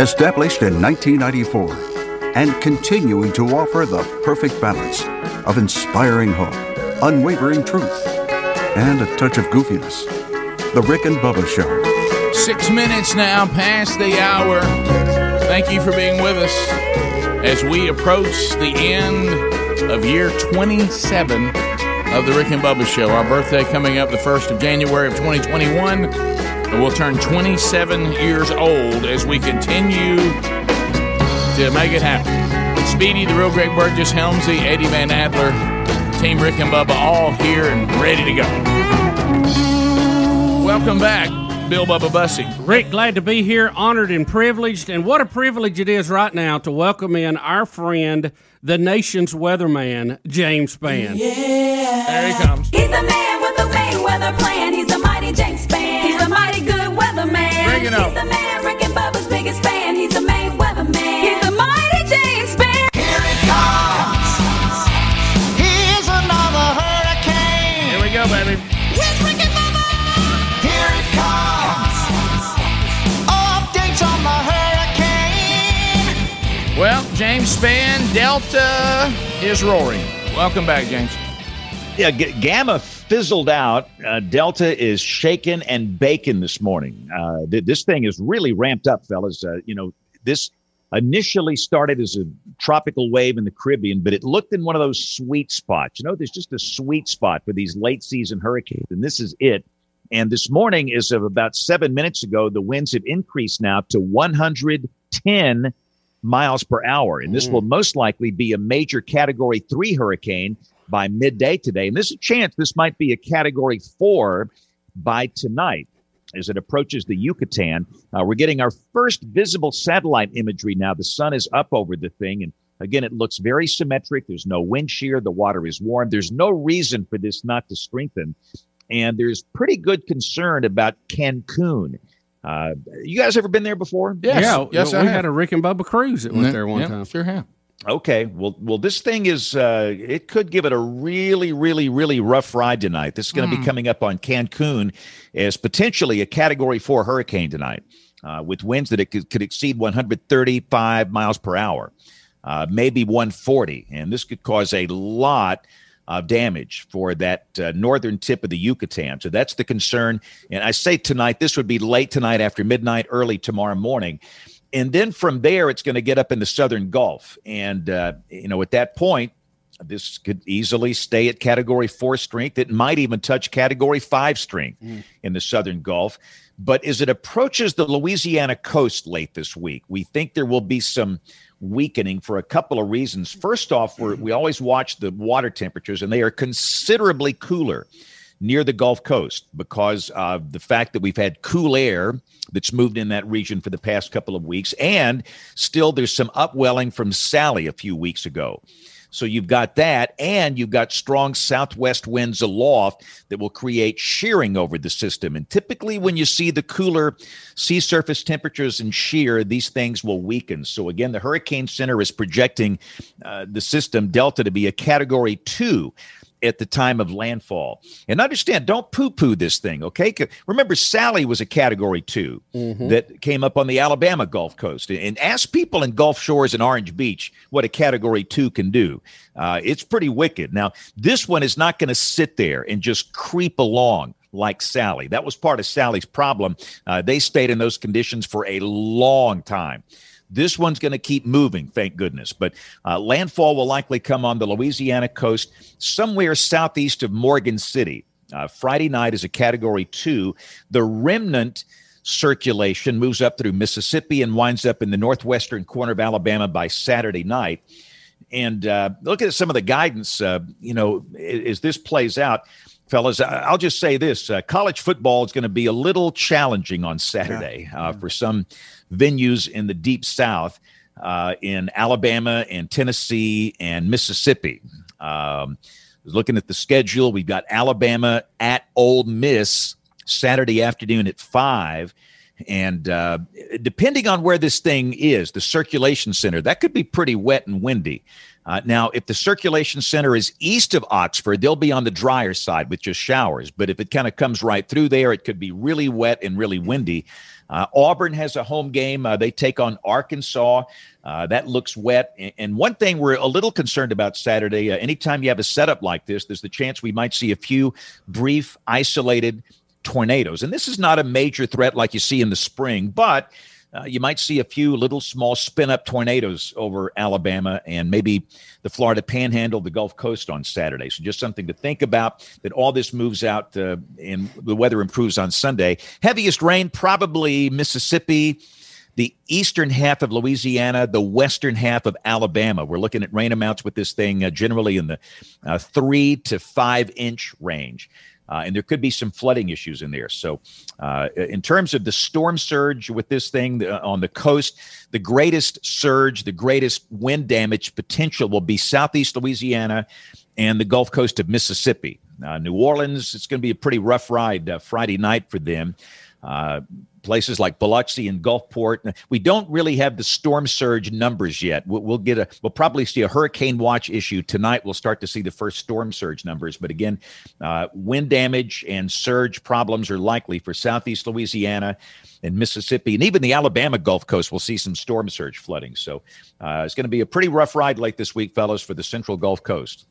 Established in 1994 and continuing to offer the perfect balance of inspiring hope, unwavering truth, and a touch of goofiness. The Rick and Bubba Show. 6 minutes now past the hour. Thank you for being with us as we approach the end of year 27 of the Rick and Bubba Show. Our birthday coming up the 1st of January of 2021. And we'll turn 27 years old as we continue to make it happen. Speedy, the real Greg Burgess, Helmsy, Eddie Van Adler, Team Rick and Bubba, all here and ready to go. Welcome back. Bill Bubba Bussey. Rick, glad to be here, honored and privileged. And what a privilege it is right now to welcome in our friend, the nation's weatherman, James Spann. Yeah. There he comes. He's the man with the main weather plan. He's the mighty James Spann. He's the mighty good weatherman. Bring it up. He's the man, Rick and Bubba's biggest fan. He's the main weatherman. He's the mighty James Spann. Here it comes. Here's another hurricane. Here we go, baby. With Rick and Bubba. Here it comes. Well, James Spann, Delta is roaring. Welcome back, James. Yeah, Gamma fizzled out. Delta is shaking and baking this morning. This thing is really ramped up, fellas. This initially started as a tropical wave in the Caribbean, but it looked in one of those sweet spots. There's just a sweet spot for these late season hurricanes, and this is it. And this morning, as of about 7 minutes ago, the winds have increased now to 110 miles per hour. And this will most likely be a major Category 3 hurricane by midday today. And there's a chance this might be a Category 4 by tonight as it approaches the Yucatan. We're getting our first visible satellite imagery now. The sun is up over the thing. And again, it looks very symmetric. There's no wind shear. The water is warm. There's no reason for this not to strengthen. And there's pretty good concern about Cancun. You guys ever been there before? Yes, I had a Rick and Bubba cruise that went there one time. Sure have. Okay, well, this thing is, it could give it a really, really, really rough ride tonight. This is going to be coming up on Cancun as potentially a Category 4 hurricane tonight with winds that it could exceed 135 miles per hour, maybe 140. And this could cause a lot of damage for that northern tip of the Yucatan. So that's the concern. And I say tonight, this would be late tonight after midnight, early tomorrow morning. And then from there, it's going to get up in the southern Gulf. And, at that point, this could easily stay at Category 4 strength. It might even touch Category 5 strength in the southern Gulf. But as it approaches the Louisiana coast late this week, we think there will be some weakening for a couple of reasons. First off, we always watch the water temperatures, and they are considerably cooler near the Gulf Coast because of the fact that we've had cool air that's moved in that region for the past couple of weeks. And still there's some upwelling from Sally a few weeks ago. So you've got that, and you've got strong southwest winds aloft that will create shearing over the system. And typically when you see the cooler sea surface temperatures and shear, these things will weaken. So again, the Hurricane Center is projecting the system Delta to be a Category 2 at the time of landfall. And understand, don't poo-poo this thing, okay? Remember, Sally was a Category 2 that came up on the Alabama Gulf Coast. And ask people in Gulf Shores and Orange Beach what a Category 2 can do. It's pretty wicked. Now, this one is not going to sit there and just creep along like Sally. That was part of Sally's problem. They stayed in those conditions for a long time. This one's going to keep moving, thank goodness. But landfall will likely come on the Louisiana coast somewhere southeast of Morgan City. Friday night is a Category 2. The remnant circulation moves up through Mississippi and winds up in the northwestern corner of Alabama by Saturday night. And look at some of the guidance, as this plays out. Fellas, I'll just say this. College football is going to be a little challenging on Saturday for some venues in the Deep South in Alabama and Tennessee and Mississippi. Looking at the schedule, we've got Alabama at Ole Miss Saturday afternoon at 5. And depending on where this thing is, the circulation center, that could be pretty wet and windy. Now, if the circulation center is east of Oxford, they'll be on the drier side with just showers. But if it kind of comes right through there, it could be really wet and really windy. Auburn has a home game. They take on Arkansas. That looks wet. And one thing we're a little concerned about Saturday, anytime you have a setup like this, there's the chance we might see a few brief, isolated tornadoes. And this is not a major threat like you see in the spring, but you might see a few little small spin-up tornadoes over Alabama and maybe the Florida Panhandle, the Gulf Coast on Saturday. So just something to think about, that all this moves out and the weather improves on Sunday. Heaviest rain, probably Mississippi, the eastern half of Louisiana, the western half of Alabama. We're looking at rain amounts with this thing generally in the 3 to 5 inch range. And there could be some flooding issues in there. So in terms of the storm surge with this thing on the coast, the greatest surge, the greatest wind damage potential will be southeast Louisiana and the Gulf Coast of Mississippi. New Orleans, it's going to be a pretty rough ride Friday night for them. Places like Biloxi and Gulfport. We don't really have the storm surge numbers yet. We'll probably see a hurricane watch issue tonight. We'll start to see the first storm surge numbers. But again, wind damage and surge problems are likely for southeast Louisiana and Mississippi. And even the Alabama Gulf Coast will see some storm surge flooding. So it's going to be a pretty rough ride late this week, fellas, for the central Gulf Coast.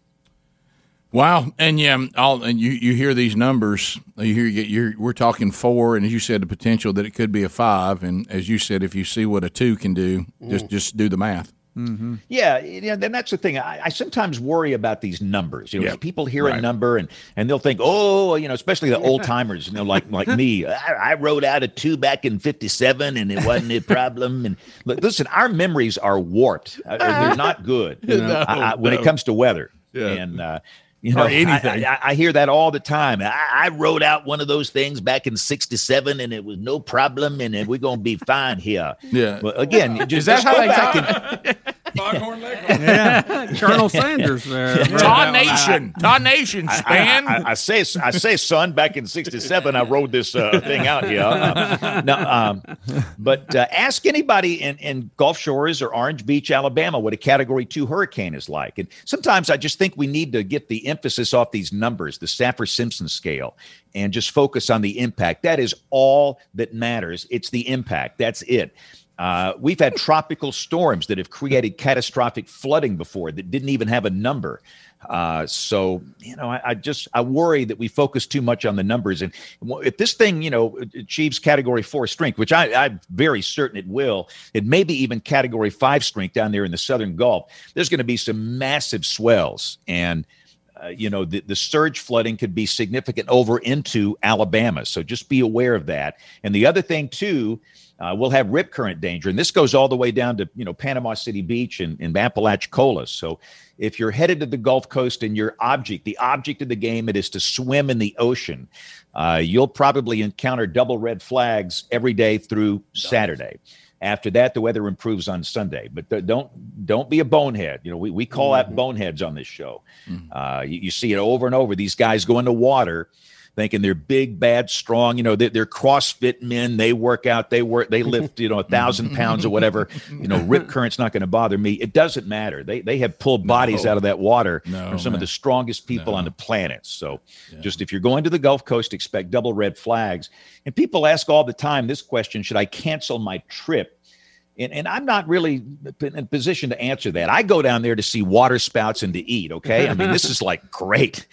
Wow, and yeah, you hear these numbers. We're talking 4, and as you said, the potential that it could be a 5. And as you said, if you see what a 2 can do, just do the math. Mm-hmm. Yeah, and that's the thing. I sometimes worry about these numbers. People hear a number and they'll think, especially the old timers, like me. I wrote out a 2 back in '57, and it wasn't a problem. And look, listen, our memories are warped. They're not good when it comes to weather. Yeah. And or anything. I hear that all the time. I wrote out one of those things back in '67, and it was no problem, and we're going to be fine here. Yeah. But again, is that how they talk? Foghorn Leghorn. Yeah. Colonel Sanders there. Taw Nation, Spann. I say, son, back in '67, I rode this thing out here. But ask anybody in Gulf Shores or Orange Beach, Alabama, what a Category 2 hurricane is like. And sometimes I just think we need to get the emphasis off these numbers, the Saffir-Simpson scale, and just focus on the impact. That is all that matters. It's the impact. That's it. We've had tropical storms that have created catastrophic flooding before that didn't even have a number. I worry that we focus too much on the numbers. And if this thing, achieves Category 4 strength, which I'm very certain it will, it may be even Category 5 strength down there in the Southern Gulf, there's going to be some massive swells. And the surge flooding could be significant over into Alabama. So just be aware of that. And the other thing, too, we'll have rip current danger. And this goes all the way down to, Panama City Beach and Apalachicola. So if you're headed to the Gulf Coast and your the object of the game, it is to swim in the ocean, you'll probably encounter double red flags every day through Saturday. After that, the weather improves on Sunday. But don't be a bonehead. We call out boneheads on this show. Mm-hmm. You see it over and over. These guys go into water thinking they're big, bad, strong. They're CrossFit men. They work out. They lift, 1,000 pounds or whatever. Rip current's not going to bother me. It doesn't matter. They have pulled bodies out of that water from some of the strongest people on the planet. So just if you're going to the Gulf Coast, expect double red flags. And people ask all the time this question, should I cancel my trip? And I'm not really in a position to answer that. I go down there to see water spouts and to eat, okay? I mean, this is great.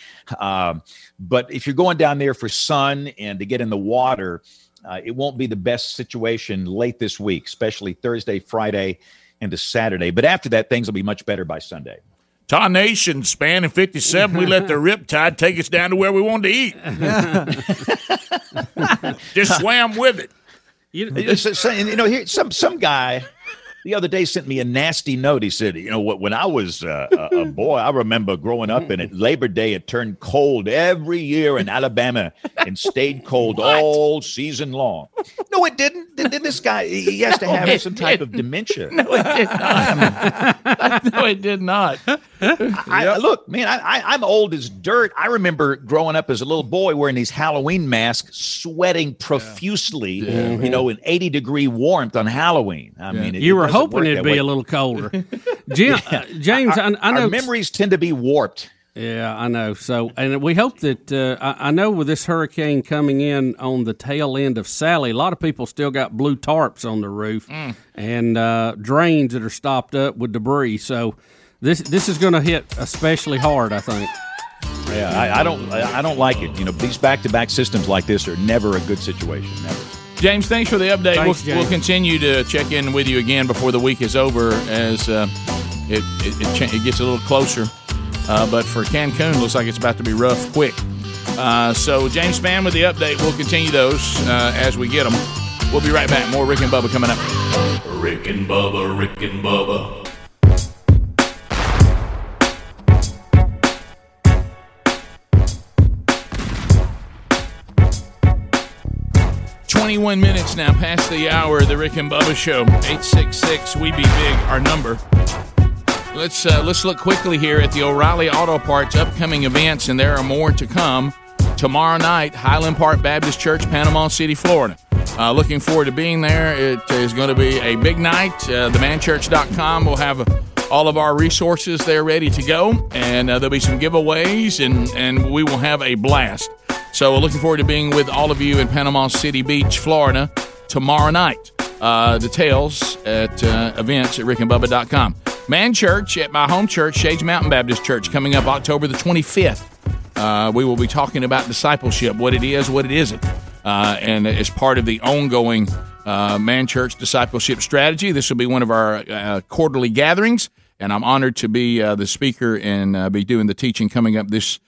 But if you're going down there for sun and to get in the water, it won't be the best situation late this week, especially Thursday, Friday, into Saturday. But after that, things will be much better by Sunday. Taw Nation, Spann in '57, we let the riptide take us down to where we wanted to eat. Just swam with it. Some guy the other day sent me a nasty note. He said, when I was a boy, I remember growing up, and at Labor Day, it turned cold every year in Alabama and stayed cold all season long. No, it didn't. This guy, he has to have some type of dementia. No, it did not. No, it did not. Look, man, I'm old as dirt. I remember growing up as a little boy wearing these Halloween masks, sweating profusely, you know, in 80-degree warmth on Halloween. I mean, you were hoping it'd be a little colder. Jim, James, I know. Our memories tend to be warped. Yeah, I know. So, and we hope that I know with this hurricane coming in on the tail end of Sally, a lot of people still got blue tarps on the roof and drains that are stopped up with debris. So, this is going to hit especially hard, I think. Yeah, I don't like it. You know, these back-to-back systems like this are never a good situation. Never. James, thanks for the update. Thanks, we'll continue to check in with you again before the week is over as it gets a little closer. But for Cancun, looks like it's about to be rough quick. So James Spann with the update. We'll continue those as we get them. We'll be right back. More Rick and Bubba coming up. Rick and Bubba, Rick and Bubba. Twenty-one minutes now past the hour of the Rick and Bubba Show. 866 We Be Big, our number. Let's look quickly here at the O'Reilly Auto Parts upcoming events, and there are more to come. Tomorrow night, Highland Park Baptist Church, Panama City, Florida. Looking forward to being there. It is going to be a big night. TheManChurch.com will have all of our resources there ready to go, and there'll be some giveaways, and we will have a blast. So we're looking forward to being with all of you in Panama City Beach, Florida, tomorrow night. Details at events at rickandbubba.com. Man Church at my home church, Shades Mountain Baptist Church, coming up October the 25th. We will be talking about discipleship, what it is, what it isn't. And as part of the ongoing Man Church discipleship strategy, this will be one of our quarterly gatherings. And I'm honored to be the speaker and be doing the teaching coming up this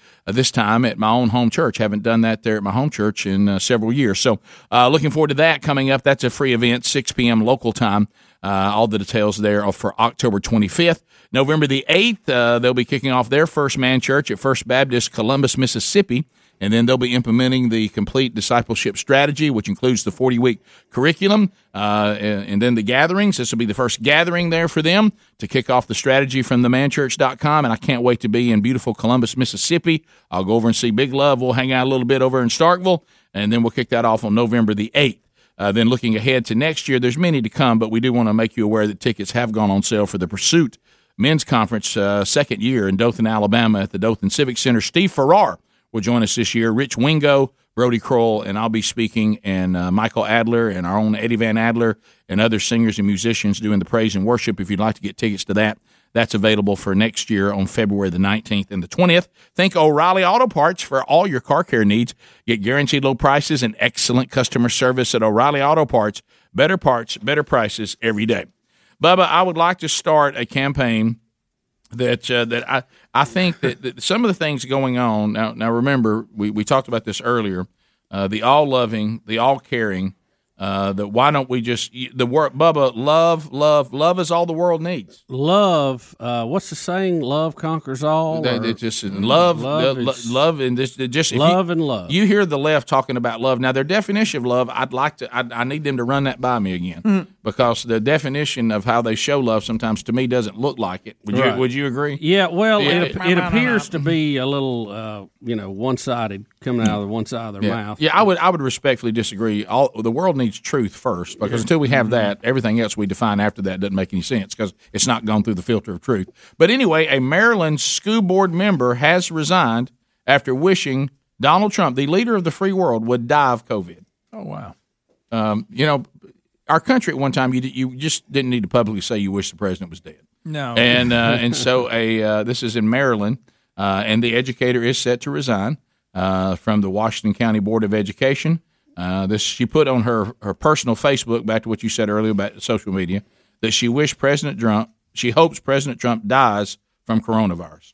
time at my own home church. Haven't done that there at my home church in several years. So looking forward to that coming up. That's a free event, 6 p.m. local time. All the details there are for October 25th. November the 8th, they'll be kicking off their first Man Church at First Baptist Columbus, Mississippi. And then they'll be implementing the complete discipleship strategy, which includes the 40-week curriculum and then the gatherings. This will be the first gathering there for them to kick off the strategy from themanchurch.com. And I can't wait to be in beautiful Columbus, Mississippi. I'll go over and see Big Love. We'll hang out a little bit over in Starkville, and then we'll kick that off on November the 8th. Then looking ahead to next year, there's many to come, but we do want to make you aware that tickets have gone on sale for the Pursuit Men's Conference second year in Dothan, Alabama at the Dothan Civic Center. Steve Farrar will join us this year. Rich Wingo, Brody Kroll, and I'll be speaking, and Michael Adler and our own Eddie Van Adler and other singers and musicians doing the praise and worship. If you'd like to get tickets to that, that's available for next year on February the 19th and the 20th. Thank O'Reilly Auto Parts for all your car care needs. Get guaranteed low prices and excellent customer service at O'Reilly Auto Parts. Better parts, better prices every day. Bubba, I would like to start a campaign that I think that some of the things going on now remember, we talked about this earlier, the all-loving, the all-caring, that why don't we just – the word, Bubba, love is all the world needs. Love what's the saying? Love conquers all? Love. You hear the left talking about love. Now, their definition of love, I need them to run that by me again because the definition of how they show love sometimes to me doesn't look like it. Would you agree? Yeah, well, it appears to be a little, one-sided coming out of the one side of their mouth. Yeah, I would respectfully disagree. The world needs truth first, because until we have that, everything else we define after that doesn't make any sense because it's not gone through the filter of truth. But anyway, a Maryland school board member has resigned after wishing Donald Trump, the leader of the free world, would die of COVID. Oh, wow. Our country at one time, you just didn't need to publicly say you wish the president was dead. No. And so this is in Maryland, and the educator is set to resign from the Washington County Board of Education. She put on her personal Facebook, back to what you said earlier about social media, that she hopes President Trump dies from coronavirus.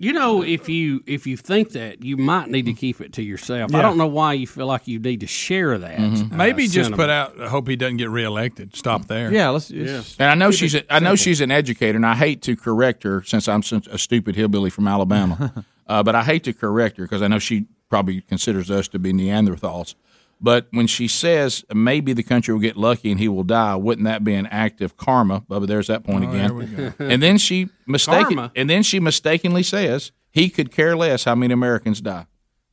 You know, if you think that, you might need to keep it to yourself. Yeah. I don't know why you feel like you need to share that. Mm-hmm. Maybe just put out, I hope he doesn't get reelected. Stop there. Yeah, let's. Yes. And I know she's an educator, and I hate to correct her since I'm a stupid hillbilly from Alabama, but I hate to correct her because I know she probably considers us to be Neanderthals. But when she says maybe the country will get lucky and he will die, wouldn't that be an act of karma? Bubba, there's that point again. There we go. And then she mistakenly says he could care less how many Americans die.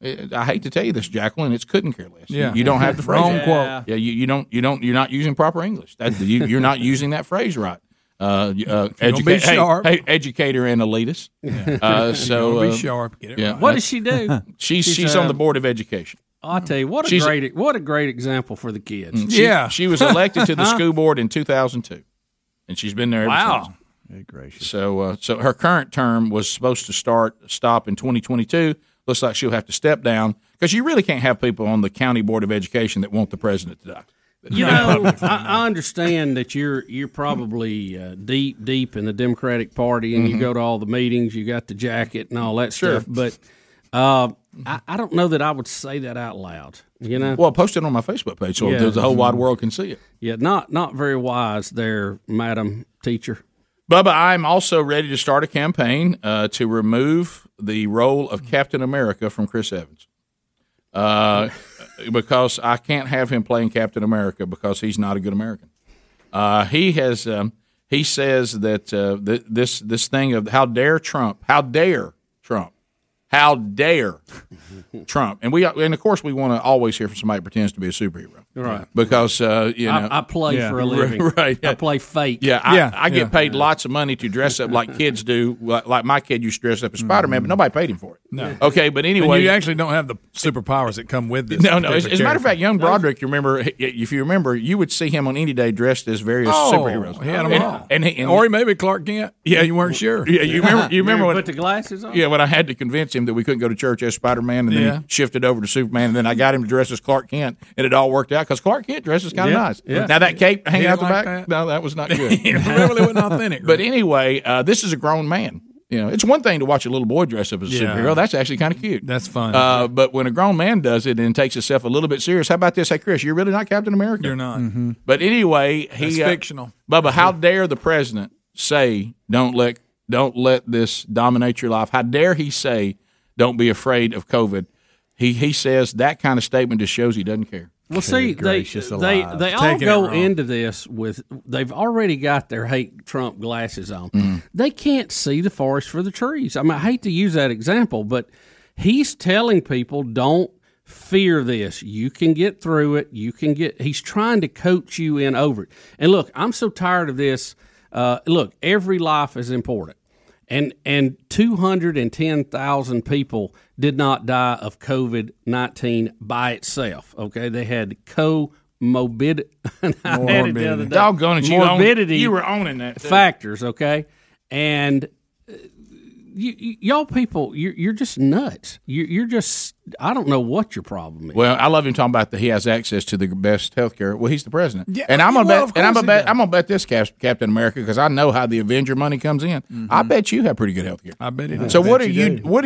I hate to tell you this, Jacqueline. It's couldn't care less. Yeah. You don't have the phrase. Wrong quote. Yeah, you're not using proper English. You're not using that phrase right. Educator and elitist. Yeah. Be sharp. Get it right. What does she do? She's on the board of education. I'll tell you what a great example for the kids. She was elected to the school board in 2002, and she's been there ever since. Good gracious. So her current term was supposed to stop in 2022. Looks like she'll have to step down because you really can't have people on the county board of education that want the president to die. You know, I understand that you're probably deep in the Democratic Party, and you go to all the meetings, you got the jacket and all that stuff, but. I don't know that I would say that out loud. You know, well, I posted it on my Facebook page so the whole wide world can see it. Yeah, not very wise there, Madam Teacher. Bubba, I'm also ready to start a campaign to remove the role of Captain America from Chris Evans, because I can't have him playing Captain America because he's not a good American. He has he says that this thing of how dare Trump. And of course, we want to always hear from somebody who pretends to be a superhero. Right. Because, I play for a living. Right. I play fake. I get paid lots of money to dress up like kids do. Like my kid used to dress up as Spider-Man, but nobody paid him for it. No. Okay, but anyway. And you actually don't have the superpowers that come with this. No. As a matter of fact, young Broderick, if you remember, you would see him on any day dressed as various superheroes. He had them all. Or he may be Clark Kent. Yeah, you weren't sure. Yeah, you remember when I put the glasses on? Yeah, when I had to convince him that we couldn't go to church as Spider-Man, and then he shifted over to Superman, and then I got him to dress as Clark Kent, and it all worked out because Clark Kent dresses kind of nice. Yeah. Now that cape hanging out the back, no, that was not good. It really wasn't authentic. Right? But anyway, this is a grown man. You know, it's one thing to watch a little boy dress up as a superhero. That's actually kind of cute. That's fun. But when a grown man does it and takes himself a little bit serious, how about this? Hey, Chris, you're really not Captain America. You're not. Mm-hmm. But anyway, that's fictional. Bubba, how dare the president say, "Don't let this dominate your life"? How dare he say? Don't be afraid of COVID. He says that kind of statement just shows he doesn't care. Well, see, they all go into this with they've already got their hate Trump glasses on. Mm. They can't see the forest for the trees. I mean, I hate to use that example, but he's telling people don't fear this. You can get through it. He's trying to coach you in over it. And look, I'm so tired of this. Look, every life is important. And 210,000 people did not die of COVID-19 by itself. Okay, they had comorbidity. You were owning that too. Factors. Okay, and y'all people, you're just nuts. You're just. I don't know what your problem is. Well, I love him talking about that he has access to the best health care. Well, he's the president. Yeah, and I'm gonna bet this Captain America because I know how the Avenger money comes in. Mm-hmm. I bet you have pretty good health care. I bet it is. So what are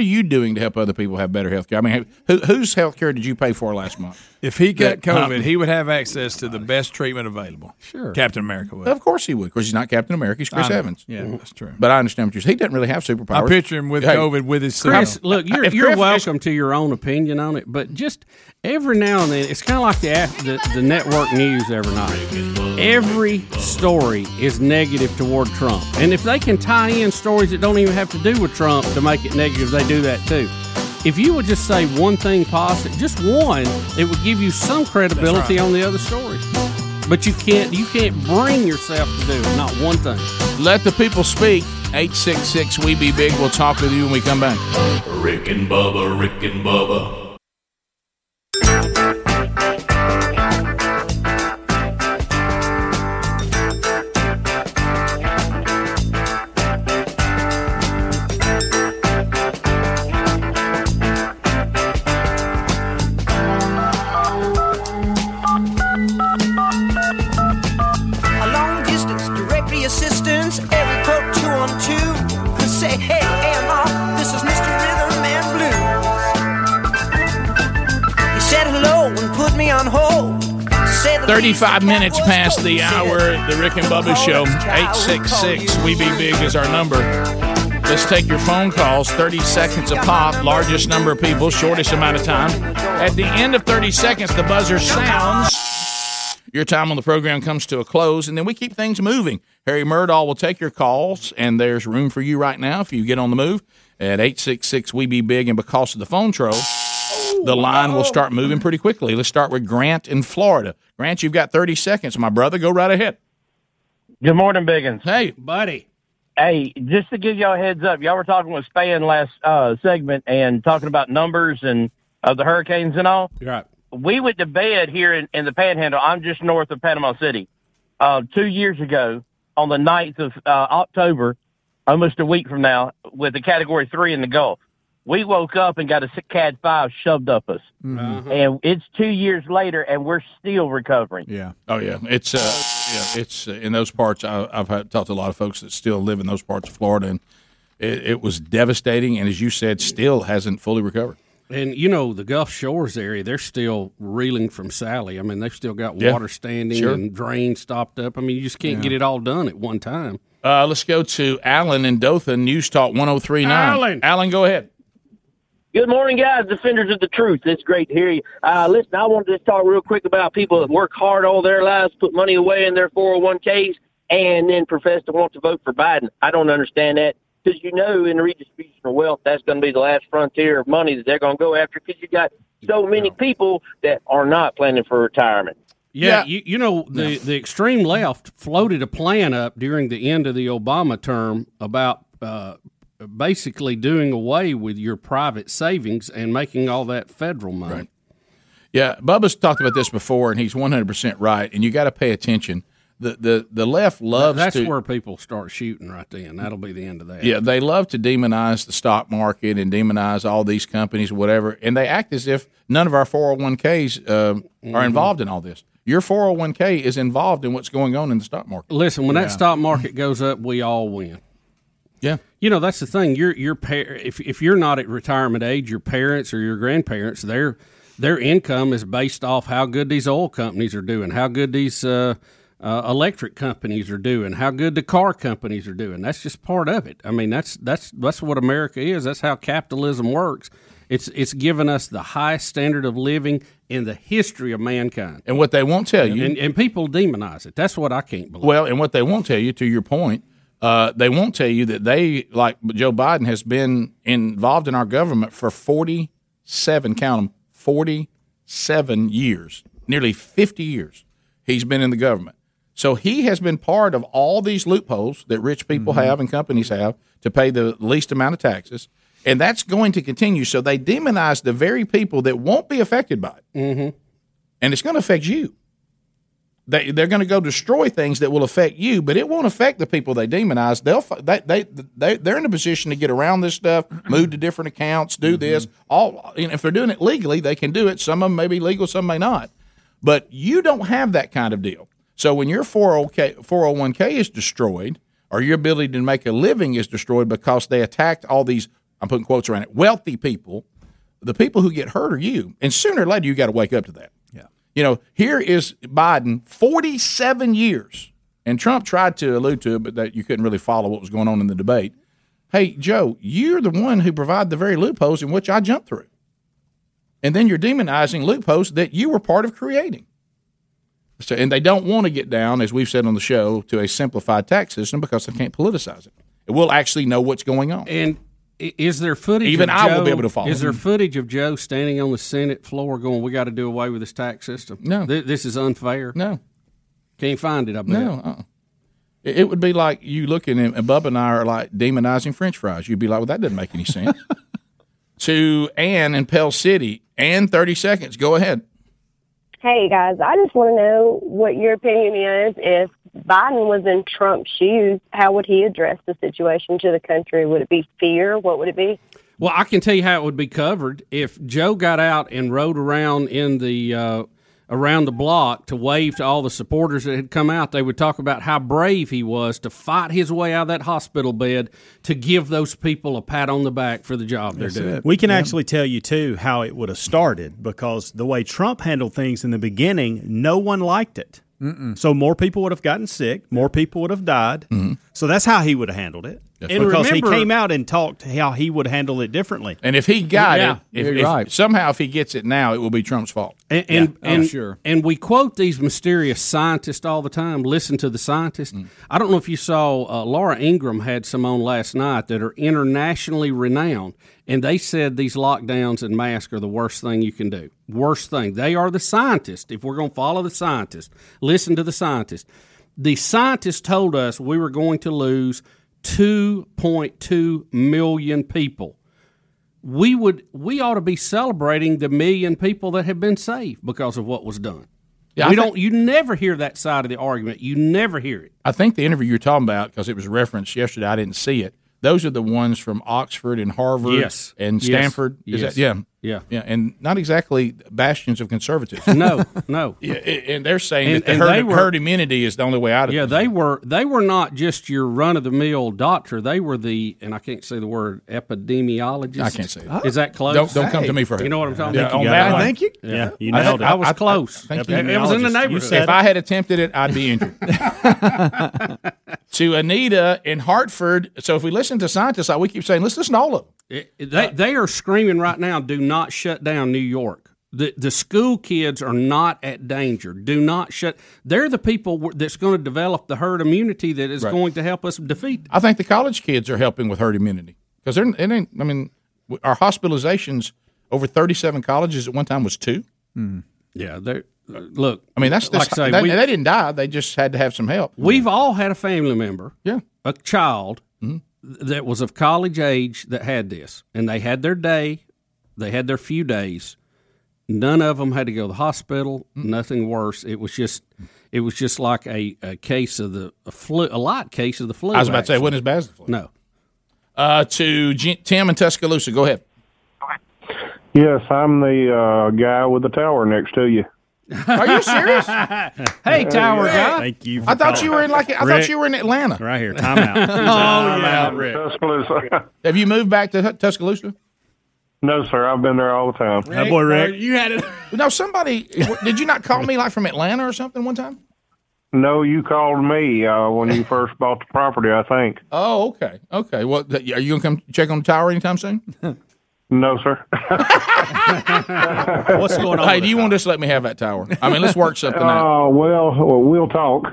you doing to help other people have better health care? I mean, whose health care did you pay for last month? If he got COVID, he would have access to the best treatment available. Sure. Captain America would. Of course he would. Of course, he's not Captain America. He's Chris Evans. Yeah, that's true. But I understand what you're saying. He doesn't really have superpowers. I picture him with COVID with his son. Chris, look, you're welcome to your own opinion on it, but just every now and then, it's kind of like the network news every night. Every story is negative toward Trump, and if they can tie in stories that don't even have to do with Trump to make it negative, they do that too. If you would just say one thing positive, just one, it would give you some credibility on the other stories. But you can't bring yourself to do it, not one thing. Let the people speak. 866 We Be Big. We'll talk with you when we come back. Rick and Bubba, Rick and Bubba. A long distance directory assistance. Every quote 212 could say, hey, Emma, this is Mr. Rhythm and Blues. He said hello and put me on hold. 35 minutes past the hour. The Rick and Bubba Show. 866 We Be Big is our number. Let's take your phone calls, 30 seconds a pop, largest number of people, shortest amount of time. At the end of 30 seconds, the buzzer sounds. Your time on the program comes to a close, and then we keep things moving. Harry Murdahl will take your calls, and there's room for you right now if you get on the move at 866-WE-BE-BIG, and because of the phone troll, the line will start moving pretty quickly. Let's start with Grant in Florida. Grant, you've got 30 seconds, my brother. Go right ahead. Good morning, Biggins. Hey, buddy. Hey, just to give y'all a heads up, y'all were talking with Spann last segment and talking about numbers and the hurricanes and all. You're right. We went to bed here in the Panhandle. I'm just north of Panama City. 2 years ago, on the 9th of October, almost a week from now, with a Category 3 in the Gulf. We woke up and got a Cat 5 shoved up us. Mm-hmm. And it's 2 years later, and we're still recovering. Yeah. Oh, yeah. It's it's in those parts. I've talked to a lot of folks that still live in those parts of Florida, and it was devastating, and as you said, still hasn't fully recovered. And, you know, the Gulf Shores area, they're still reeling from Sally. I mean, they've still got water standing and drains stopped up. I mean, you just can't get it all done at one time. Let's go to Alan in Dothan, News Talk 103.9. Alan, go ahead. Good morning, guys, defenders of the truth. It's great to hear you. Listen, I wanted to talk real quick about people that work hard all their lives, put money away in their 401ks, and then profess to want to vote for Biden. I don't understand that because, you know, in redistribution of wealth, that's going to be the last frontier of money that they're going to go after because you got so many people that are not planning for retirement. Yeah, you know, the extreme left floated a plan up during the end of the Obama term about basically doing away with your private savings and making all that federal money. Right. Yeah, Bubba's talked about this before, and he's 100% right, and you got to pay attention. The left loves That's where people start shooting right then. That'll be the end of that. Yeah, they love to demonize the stock market and demonize all these companies, whatever, and they act as if none of our 401ks are involved in all this. Your 401k is involved in what's going on in the stock market. Listen, when that stock market goes up, we all win. Yeah, you know that's the thing. If you're not at retirement age, your parents or your grandparents, their income is based off how good these oil companies are doing, how good these electric companies are doing, how good the car companies are doing. That's just part of it. I mean, that's what America is. That's how capitalism works. It's given us the highest standard of living in the history of mankind. And what they won't tell you, and people demonize it. That's what I can't believe. Well, and what they won't tell you, to your point. They won't tell you that they, like Joe Biden, has been involved in our government for 47 years, nearly 50 years he's been in the government. So he has been part of all these loopholes that rich people have and companies have to pay the least amount of taxes, and that's going to continue. So they demonize the very people that won't be affected by it, and it's going to affect you. They're going to go destroy things that will affect you, but it won't affect the people they demonize. They're in a position to get around this stuff, move to different accounts, do this. All, you know, if they're doing it legally, they can do it. Some of them may be legal, some may not. But you don't have that kind of deal. So when your 401k is destroyed or your ability to make a living is destroyed because they attacked all these, I'm putting quotes around it, wealthy people, the people who get hurt are you. And sooner or later, you got to wake up to that. You know, here is Biden, 47 years, and Trump tried to allude to it, but that you couldn't really follow what was going on in the debate. Hey, Joe, you're the one who provided the very loopholes in which I jumped through. And then you're demonizing loopholes that you were part of creating. So, and they don't want to get down, as we've said on the show, to a simplified tax system because they can't politicize it. We'll actually know what's going on. And is there footage? Even of Joe, I will be able to follow. Is there footage of Joe standing on the Senate floor going, "We got to do away with this tax system"? No, this is unfair. No, can't find it. I bet. No, it would be like you looking at Bubba and I are like demonizing French fries. You'd be like, "Well, that doesn't make any sense." To Ann in Pell City, Ann, 30 seconds. Go ahead. Hey guys, I just want to know what your opinion is. If Biden was in Trump's shoes, how would he address the situation to the country? Would it be fear? What would it be? Well, I can tell you how it would be covered. If Joe got out and rode around in the around the block to wave to all the supporters that had come out, they would talk about how brave he was to fight his way out of that hospital bed to give those people a pat on the back for the job they're doing. We can actually tell you, too, how it would have started, because the way Trump handled things in the beginning, no one liked it. So more people would have gotten sick. More people would have died. So that's how he would have handled it. Yes. And because remember, he came out and talked how he would handle it differently. And if he got if somehow if he gets it now, it will be Trump's fault. And we quote these mysterious scientists all the time. Listen to the scientists. Mm. I don't know if you saw, Laura Ingraham had some on last night that are internationally renowned, and they said these lockdowns and masks are the worst thing you can do. Worst thing. They are the scientists. If we're going to follow the scientists, listen to the scientists. The scientists told us we were going to lose 2.2 million people. We ought to be celebrating the million people that have been saved because of what was done. Yeah, you never hear that side of the argument. You never hear it. I think the interview you're talking about, because it was referenced yesterday, I didn't see it. Those are the ones from Oxford and Harvard and Stanford. Yes. Is that, and not exactly bastions of conservatives. No. Yeah, and they're saying that herd immunity is the only way out of it. Yeah, they were not just your run-of-the-mill doctor. They were the, and I can't say the word, epidemiologist. I can't say that. Is that close? Don't come to me for it. You know what I'm talking about? Yeah, thank you. Yeah, you nailed it. I was close. It was in the neighborhood. If I had attempted it, I'd be injured. To Anita in Hartford. So if we listen to scientists, we keep saying, let's listen to all of them. They are screaming right now, do not shut down New York. The school kids are not at danger. Do not shut. They're the people that's going to develop the herd immunity that is going to help us defeat. I think the college kids are helping with herd immunity because our hospitalizations over 37 colleges at one time was 2. Mm. Yeah, look. I mean, they didn't die. They just had to have some help. We've all had a family member, a child, mm-hmm. that was of college age that had this, and they had their day, they had their few days. None of them had to go to the hospital. Mm-hmm. Nothing worse. It was just like a case of the flu, a light case of the flu. I was about to say, it wasn't as bad as the flu. No. To Tim in Tuscaloosa, go ahead. Yes, I'm the guy with the tower next to you. Are you serious? Hey, tower guy. Thank you. I thought you were in Atlanta. Right here. Time out. Rick. Have you moved back to Tuscaloosa? No, sir. I've been there all the time. Rick, that boy, Rick. You had it. No, somebody. Did you not call me like from Atlanta or something one time? No, you called me when you first bought the property, I think. Oh, okay. Okay. Well, are you gonna come check on the tower anytime soon? No, sir. What's going on? Hey, do you want to just let me have that tower? I mean, let's work something out. Oh, well, we'll talk.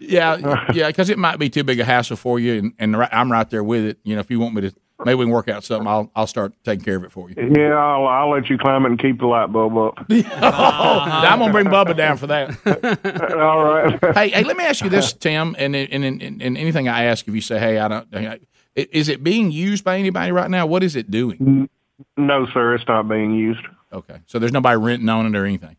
yeah, because it might be too big a hassle for you, and I'm right there with it. You know, if you want me to, maybe we can work out something. I'll start taking care of it for you. Yeah, I'll let you climb it and keep the light bulb up. I'm gonna bring Bubba down for that. All right. Hey, let me ask you this, Tim, and anything I ask, if you say, hey, I don't. Is it being used by anybody right now? What is it doing? No, sir, it's not being used. Okay. So there's nobody renting on it or anything?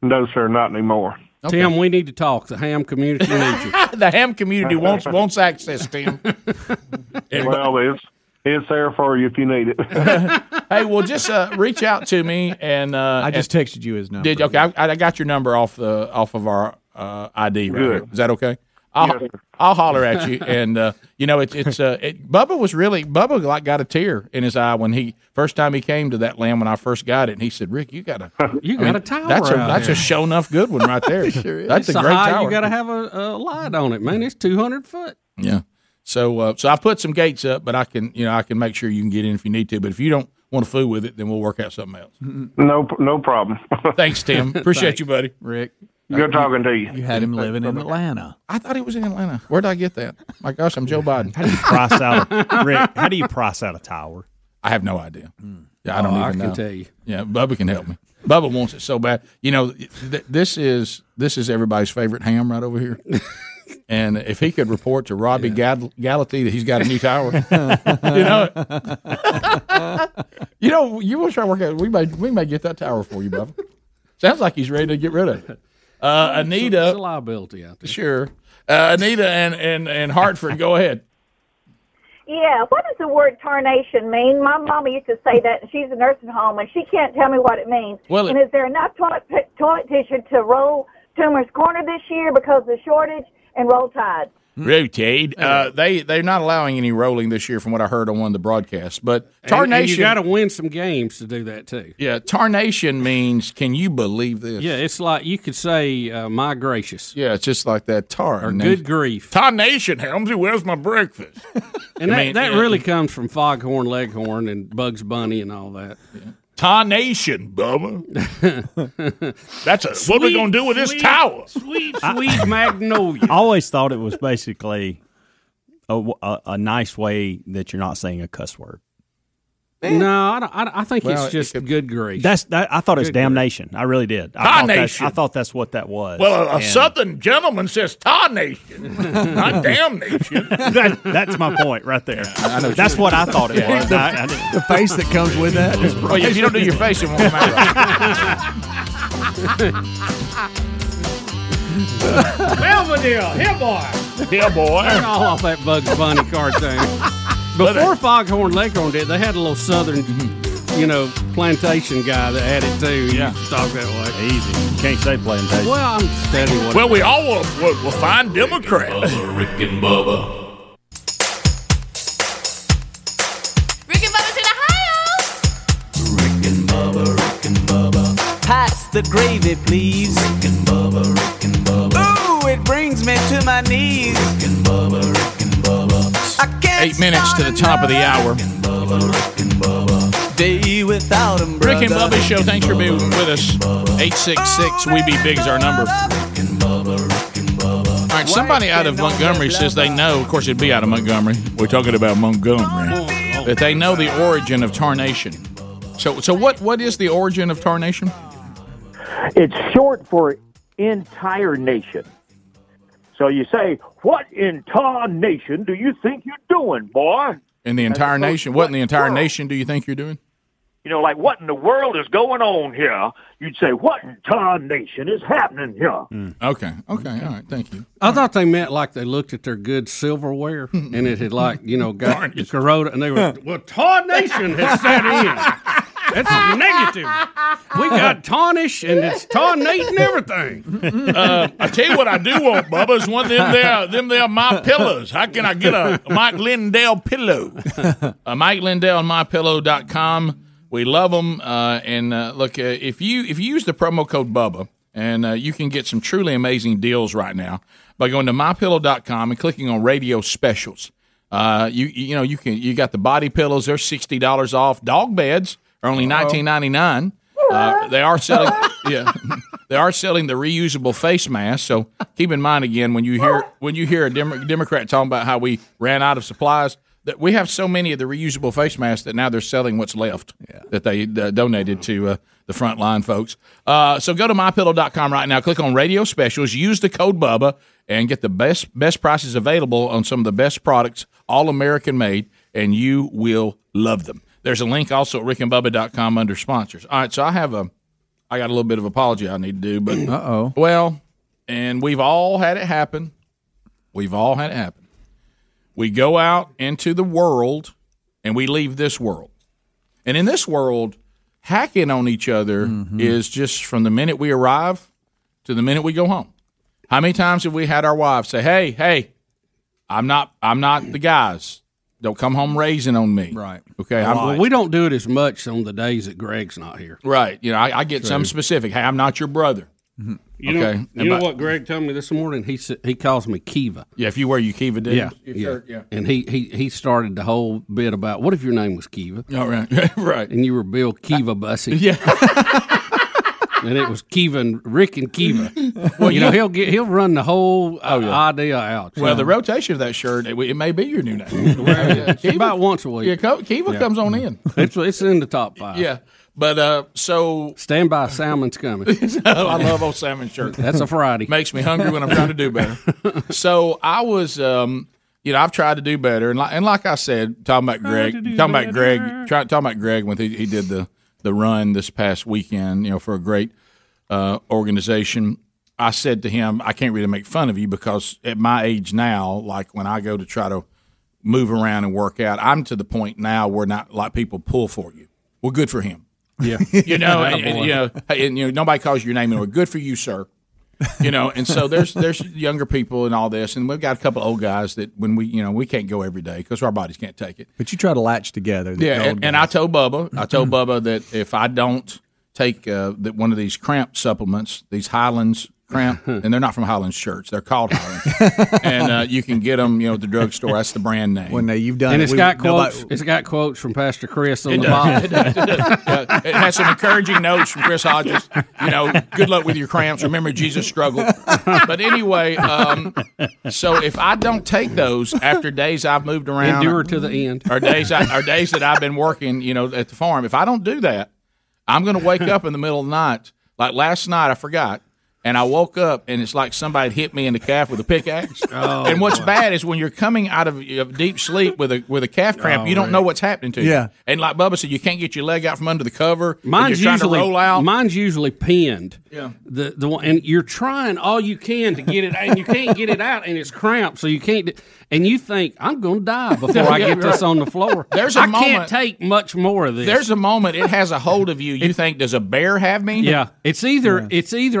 No, sir, not anymore. Okay. Tim, we need to talk. The ham community needs you. The ham community wants access, Tim. Well, it's there for you if you need it. Hey, well, just reach out to me. And I just texted you his number. Did you? Okay, I got your number off of our ID right here. Is that okay? I'll holler at you, and Bubba like got a tear in his eye when he first time he came to that land when I first got it, and he said, "Rick, you got a tower. That's a show enough good one right there. Sure that's a great tower. You got to have a light on it, man. It's 200 foot. Yeah. So I put some gates up, but I can make sure you can get in if you need to. But if you don't want to fool with it, then we'll work out something else. No problem. Thanks, Tim. Appreciate you, buddy, Rick. Good talking to you. You had him living in Atlanta. I thought he was in Atlanta. Where did I get that? My gosh, I'm Joe Biden. How do you price out a tower? I have no idea. Yeah, I don't even know. I can tell you. Yeah, Bubba can help me. Bubba wants it so bad. You know, this is everybody's favorite ham right over here. And if he could report to Robbie Gallaty that he's got a new tower, you will try to work out. We may get that tower for you, Bubba. Sounds like he's ready to get rid of it. Anita, it's a liability out there. Sure, Anita and Hartford, go ahead. Yeah, what does the word tarnation mean? My mama used to say that, and she's a nursing home, and she can't tell me what it means. Well, and is there enough toilet tissue to roll Toomer's Corner this year because of the shortage and roll Tide? routine. They're not allowing any rolling this year, from what I heard on one of the broadcasts. But tarnation, and you got to win some games to do that too. Yeah, tarnation means can you believe this? Yeah, it's like you could say, "My gracious." Yeah, it's just like that tarnation. Or good grief, tarnation, Helmsy, where's my breakfast? And that really comes from Foghorn Leghorn and Bugs Bunny and all that. Yeah. Tarnation, Bubba. That's a, sweet, what are we going to do with this tower? Sweet, sweet magnolia. I always thought it was basically a nice way that you're not saying a cuss word. Man. No, I think it's just good grief. I thought it was damnation. Grief. I really did. Tarnation. I thought that's what that was. Well, a Southern gentleman says tarnation, not damnation. That's my point right there. That's what I thought it was. The face that comes with that is brilliant. Well, if you don't do your face, it won't matter. Belvedere, here boy. Turn off that Bugs Bunny cartoon. Before Foghorn Leghorn did, they had a little Southern, plantation guy that had it too. Yeah, you talk that way. Easy. You can't say plantation. Well, I'm steady. Well, we all were fine Democrats. Rick and Bubba. Rick and Bubba's in Ohio. Rick and Bubba, Rick and Bubba. Pass the gravy, please. Rick and Bubba, Rick and Bubba. Ooh, it brings me to my knees. Rick and Bubba, Rick and Bubba. 8 minutes to the top of the hour. Rick and Bubba. Day without him, Rick and Bubba Show. Thanks for being with us. 866 We Be Big is our number. All right, somebody out of Montgomery says they know. Of course, it'd be out of Montgomery. We're talking about Montgomery. That they know the origin of tarnation. So what is the origin of tarnation? It's short for entire nation. So you say, what in tarnation do you think you're doing, boy? In the entire nation? What in the entire nation do you think you're doing? Like what in the world is going on here? You'd say, what in tarnation is happening here? Mm. Okay, all right, thank you. I thought they meant like they looked at their good silverware and it had got corroded and they were, well, tarnation has set in. That's negative. We got tarnish, and it's tarnating everything. I tell you what I do want, Bubba, is one of them there My Pillows. How can I get a Mike Lindell pillow? Mike Lindell on MyPillow.com. We love them. And look, if you use the promo code Bubba, and you can get some truly amazing deals right now by going to MyPillow.com and clicking on Radio Specials. You got the body pillows. They're $60 off. Dog beds are only $19.99. They are selling. Yeah, they are selling the reusable face mask. So keep in mind again when you hear a Democrat talking about how we ran out of supplies, that we have so many of the reusable face masks that now they're selling what's left that they donated to the frontline folks. So go to mypillow.com right now. Click on Radio Specials. Use the code Bubba and get the best prices available on some of the best products, all American made, and you will love them. There's a link also at rickandbubba.com under sponsors. All right, so I got a little bit of apology I need to do, but and we've all had it happen. We go out into the world and we leave this world. And in this world, hacking on each other is just from the minute we arrive to the minute we go home. How many times have we had our wives say, "Hey, I'm not the guys. Don't come home raising on me." Right. Okay. Well, we don't do it as much on the days that Greg's not here. Right. I get some specific. Hey, I'm not your brother. Mm-hmm. You know what Greg told me this morning? He calls me Kiva. Yeah, if you wear your Kiva dude. Yeah. And he started the whole bit about, what if your name was Kiva? All right. Right. And you were Bill Kiva Bussey. Yeah. And it was Rick and Kiva. Well, he'll run the whole idea out. Well, the rotation of that shirt, it may be your new name. Kiva, about once a week. Yeah, Kiva comes on in. It's in the top 5. Yeah, but so stand by, salmon's coming. I love old salmon shirt. That's a Friday. Makes me hungry when I'm trying to do better. So I was, I've tried to do better, and like I said, talking about Greg when he did the run this past weekend, for a great organization. I said to him, I can't really make fun of you because at my age now, like when I go to try to move around and work out, I'm to the point now where not like people pull for you. Well, good for him. Yeah. And nobody calls your name and we're good for you, sir. you know. And so there's younger people and all this, and we've got a couple of old guys that when we, you know, we can't go every day because our bodies can't take it. But you try to latch together. Yeah, and I told Bubba that if I don't take that one of these cramp supplements, these Highlands cramp, and they're not from Highlands shirts. They're called Highlands, and you can get them, you know, at the drugstore. That's the brand name. Well, now you've done, and it's got quotes from Pastor Chris on the bottom. It has some encouraging notes from Chris Hodges. You know, good luck with your cramps. Remember, Jesus struggled. But anyway, so if I don't take those after days I've moved around, endure to the end, or days that I've been working, you know, at the farm. If I don't do that, I'm going to wake up in the middle of the night. Like last night, I forgot. And I woke up, and it's like somebody hit me in the calf with a pickaxe. Oh, and what's bad is when you're coming out of deep sleep with a calf cramp, you don't know what's happening to you. Yeah. And like Bubba said, you can't get your leg out from under the cover. Mine's you're usually trying to roll out. Mine's usually pinned. Yeah. The one, and you're trying all you can to get it, and you can't get it out, and it's cramped, so you can't. And you think I'm going to die before I get this on the floor. I can't take much more of this. There's a moment it has a hold of you. You think, does a bear have me? Yeah. It's either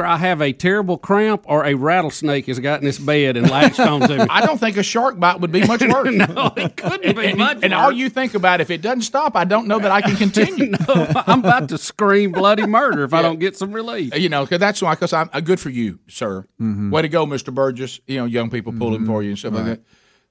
I have a terrible cramp or a rattlesnake has gotten this bed and latched on to me. I don't think a shark bite would be much worse. No, it couldn't be much worse. And all you think about, if it doesn't stop, I don't know that I can continue. No, I'm about to scream bloody murder if I don't get some relief. You know, that's why, because I'm good for you, sir. Mm-hmm. Way to go, Mr. Burgess. You know, young people pulling for you and stuff like that.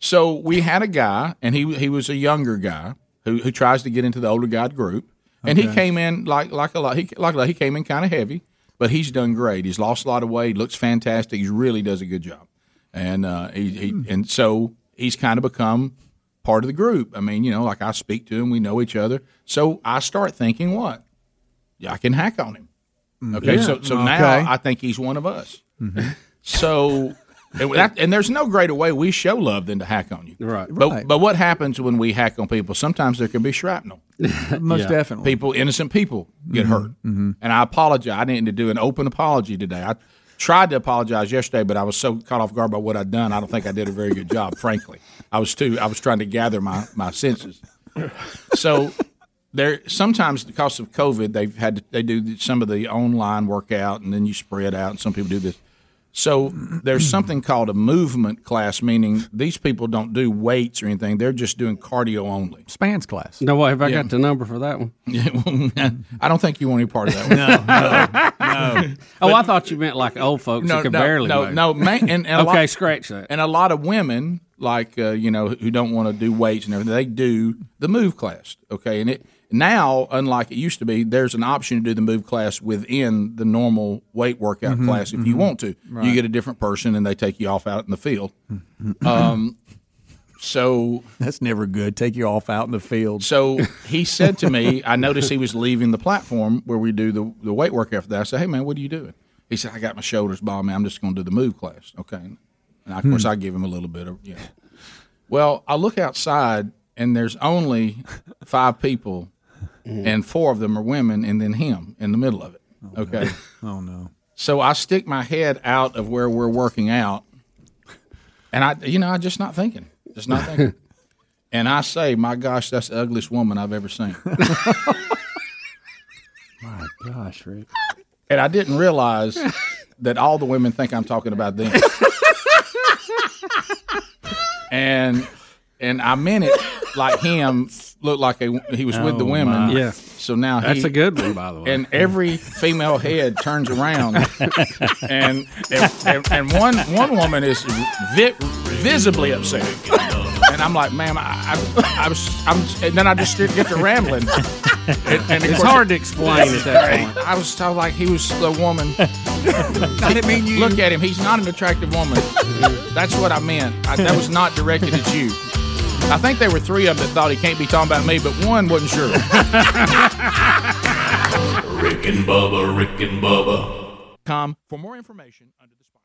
So we had a guy, and he was a younger guy who tries to get into the older guy group, and he came in he came in kind of heavy. But he's done great. He's lost a lot of weight. Looks fantastic. He really does a good job, and so he's kind of become part of the group. I mean, you know, like I speak to him, we know each other. So I start thinking, what? Yeah, I can hack on him. Okay, so now I think he's one of us. Mm-hmm. So, and there's no greater way we show love than to hack on you. Right. But what happens when we hack on people? Sometimes there can be shrapnel. Most definitely. Innocent people get hurt. Mm-hmm. And I apologize. I needed to do an open apology today. I tried to apologize yesterday, but I was so caught off guard by what I'd done, I don't think I did a very good job, frankly. I was trying to gather my senses. So sometimes because of COVID, they do some of the online workout, and then you spread out, and some people do this. So there's something called a movement class, meaning these people don't do weights or anything. They're just doing cardio only. Spann's class. No, what, have I got the number for that one? I don't think you want any part of that one. No. But, I thought you meant like old folks who could barely move. Okay, scratch that. And a lot of women, like, you know, who don't want to do weights and everything, they do the move class, okay? And now, unlike it used to be, there's an option to do the move class within the normal weight workout class if you want to. Right. You get a different person, and they take you off out in the field. So that's never good, take you off out in the field. So he said to me, I noticed he was leaving the platform where we do the weight workout for that. I said, hey, man, what are you doing? He said, I got my shoulders bothering me. I'm just going to do the move class. Okay. And, of course, I give him a little bit of, you know. Well, I look outside, and there's only 5 people. And 4 of them are women, and then him in the middle of it. Okay. Oh, no. So I stick my head out of where we're working out, and I'm just not thinking. And I say, my gosh, that's the ugliest woman I've ever seen. My gosh, Rick. And I didn't realize that all the women think I'm talking about them. And I meant it like him looked like he was with the women. My. Yeah. So now that's a good one, by the way. And every female head turns around, and one woman is visibly upset. And I'm like, ma'am, and then I just get to rambling. And it's hard to explain at that point. I was like, he was a woman. I didn't mean you. Look at him. He's not an attractive woman. That's what I meant. That was not directed at you. I think there were 3 of them that thought he can't be talking about me, but one wasn't sure. Rick and Bubba, Rick and Bubba. Tom, for more information under the spot.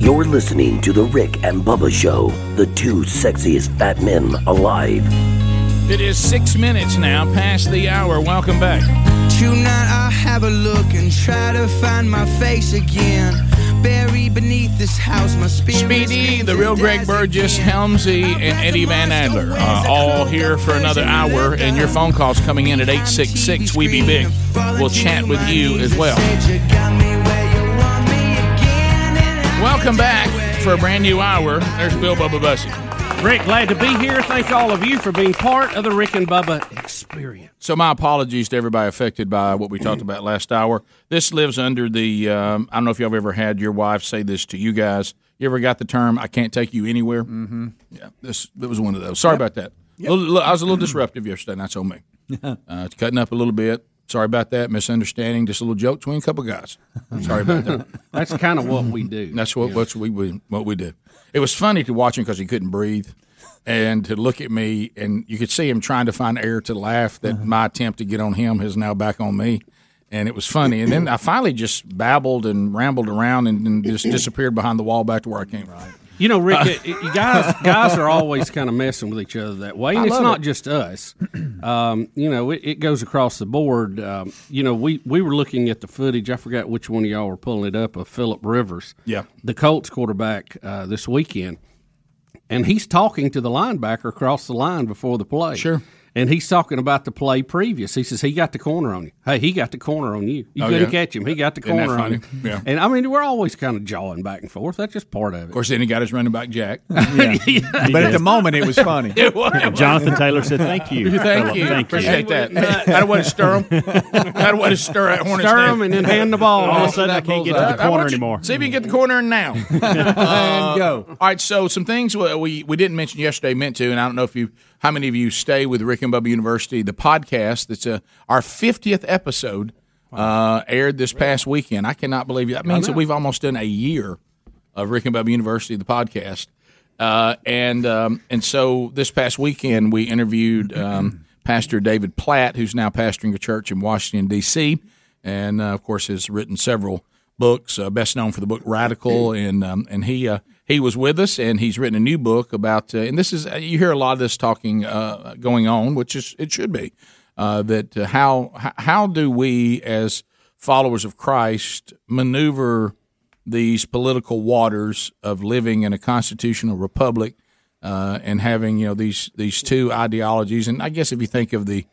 You're listening to The Rick and Bubba Show, the 2 sexiest fat men alive. It is 6 minutes now past the hour. Welcome back. Tonight I'll have a look and try to find my face again. buried beneath this house. My Speedy, the real Greg Burgess, Helmsy, and Eddie Van Adler, all here for another hour. And your phone calls coming in at 866 We Be Big. We'll chat with you as well. Welcome back for a brand new hour. There's Bill Bubba Bussey. Rick, glad to be here. Thank all of you for being part of the Rick and Bubba experience. So my apologies to everybody affected by what we talked about last hour. This lives under the, I don't know if y'all have ever had your wife say this to you guys. You ever got the term, I can't take you anywhere? Mm-hmm. Yeah, that was one of those. Sorry about that. Yep. I was a little disruptive yesterday, and that's on me. It's cutting up a little bit. Sorry about that. Misunderstanding. Just a little joke between a couple guys. Sorry about that. That's kind of what we do. That's what we do. It was funny to watch him because he couldn't breathe and to look at me, and you could see him trying to find air to laugh that my attempt to get on him is now back on me. And it was funny. And then I finally just babbled and rambled around and just disappeared behind the wall back to where I came. Right. You know, Rick, you guys are always kind of messing with each other that way, and it's not just us. You know, it goes across the board. You know, we were looking at the footage. I forgot which one of y'all were pulling it up of Phillip Rivers, the Colts quarterback this weekend, and he's talking to the linebacker across the line before the play. Sure. And he's talking about the play previous. He says, he got the corner on you. Hey, he got the corner on you. You couldn't catch him. He got the corner on you. Yeah. And, I mean, we're always kind of jawing back and forth. That's just part of it. Of course, then he got his running back Jack. But at the moment, it was funny. Jonathan Taylor said, thank you. Thank you. Appreciate that. I don't want to stir him. I don't want to stir at Hornets. Stir him and then hand the ball. All of a sudden, I can't get to the corner anymore. See if you can get the corner now. And go. All right, so some things we didn't mention yesterday, meant to, and I don't know if you – how many of you stay with Rick and Bubba University, the podcast? That's our 50th episode aired this past weekend. I cannot believe it. That means that we've almost done a year of Rick and Bubba University, the podcast. And so this past weekend we interviewed Pastor David Platt, who's now pastoring a church in Washington, D.C., and, of course, has written several books, best known for the book Radical, and he was with us, and he's written a new book about. And this is you hear a lot of this talking going on, which is it should be that how do we as followers of Christ maneuver these political waters of living in a constitutional republic and having these two ideologies, and I guess if you think of the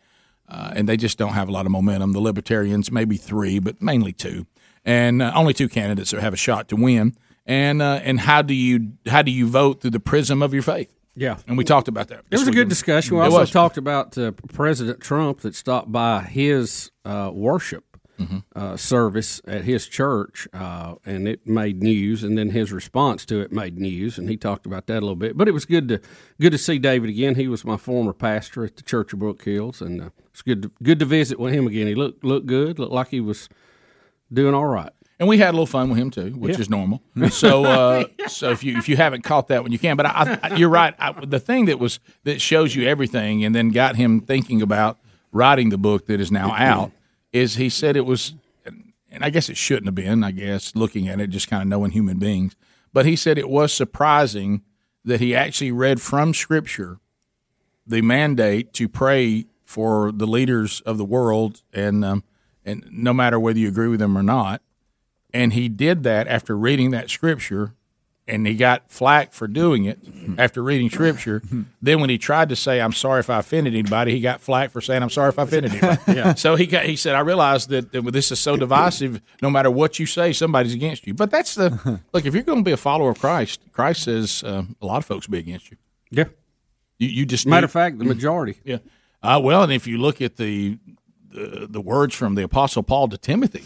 and they just don't have a lot of momentum. The libertarians, maybe three, but mainly two. And only two candidates that have a shot to win. And how do you vote through the prism of your faith? Yeah, and we talked about that. It was a good discussion. We also talked about President Trump that stopped by his worship service at his church, and it made news. And then his response to it made news, and he talked about that a little bit. But it was good to see David again. He was my former pastor at the Church of Brook Hills, and it's good to visit with him again. He looked good. Looked like he was doing all right. And we had a little fun with him too, which is normal. So, so if you haven't caught that one, you can. But you're right. The thing that shows you everything, and then got him thinking about writing the book that is now out, is he said it was, and I guess it shouldn't have been. I guess looking at it, just kind of knowing human beings. But he said it was surprising that he actually read from Scripture the mandate to pray for the leaders of the world, and no matter whether you agree with them or not. And he did that after reading that Scripture, and he got flack for doing it after reading Scripture. Then when he tried to say, I'm sorry if I offended anybody, he got flack for saying, I'm sorry if I offended anybody. So he said, I realize that this is so divisive, no matter what you say, somebody's against you. But that's look, if you're going to be a follower of Christ, Christ says a lot of folks will be against you. Yeah. You just matter of fact, the majority. Yeah. Well, and if you look at the words from the Apostle Paul to Timothy,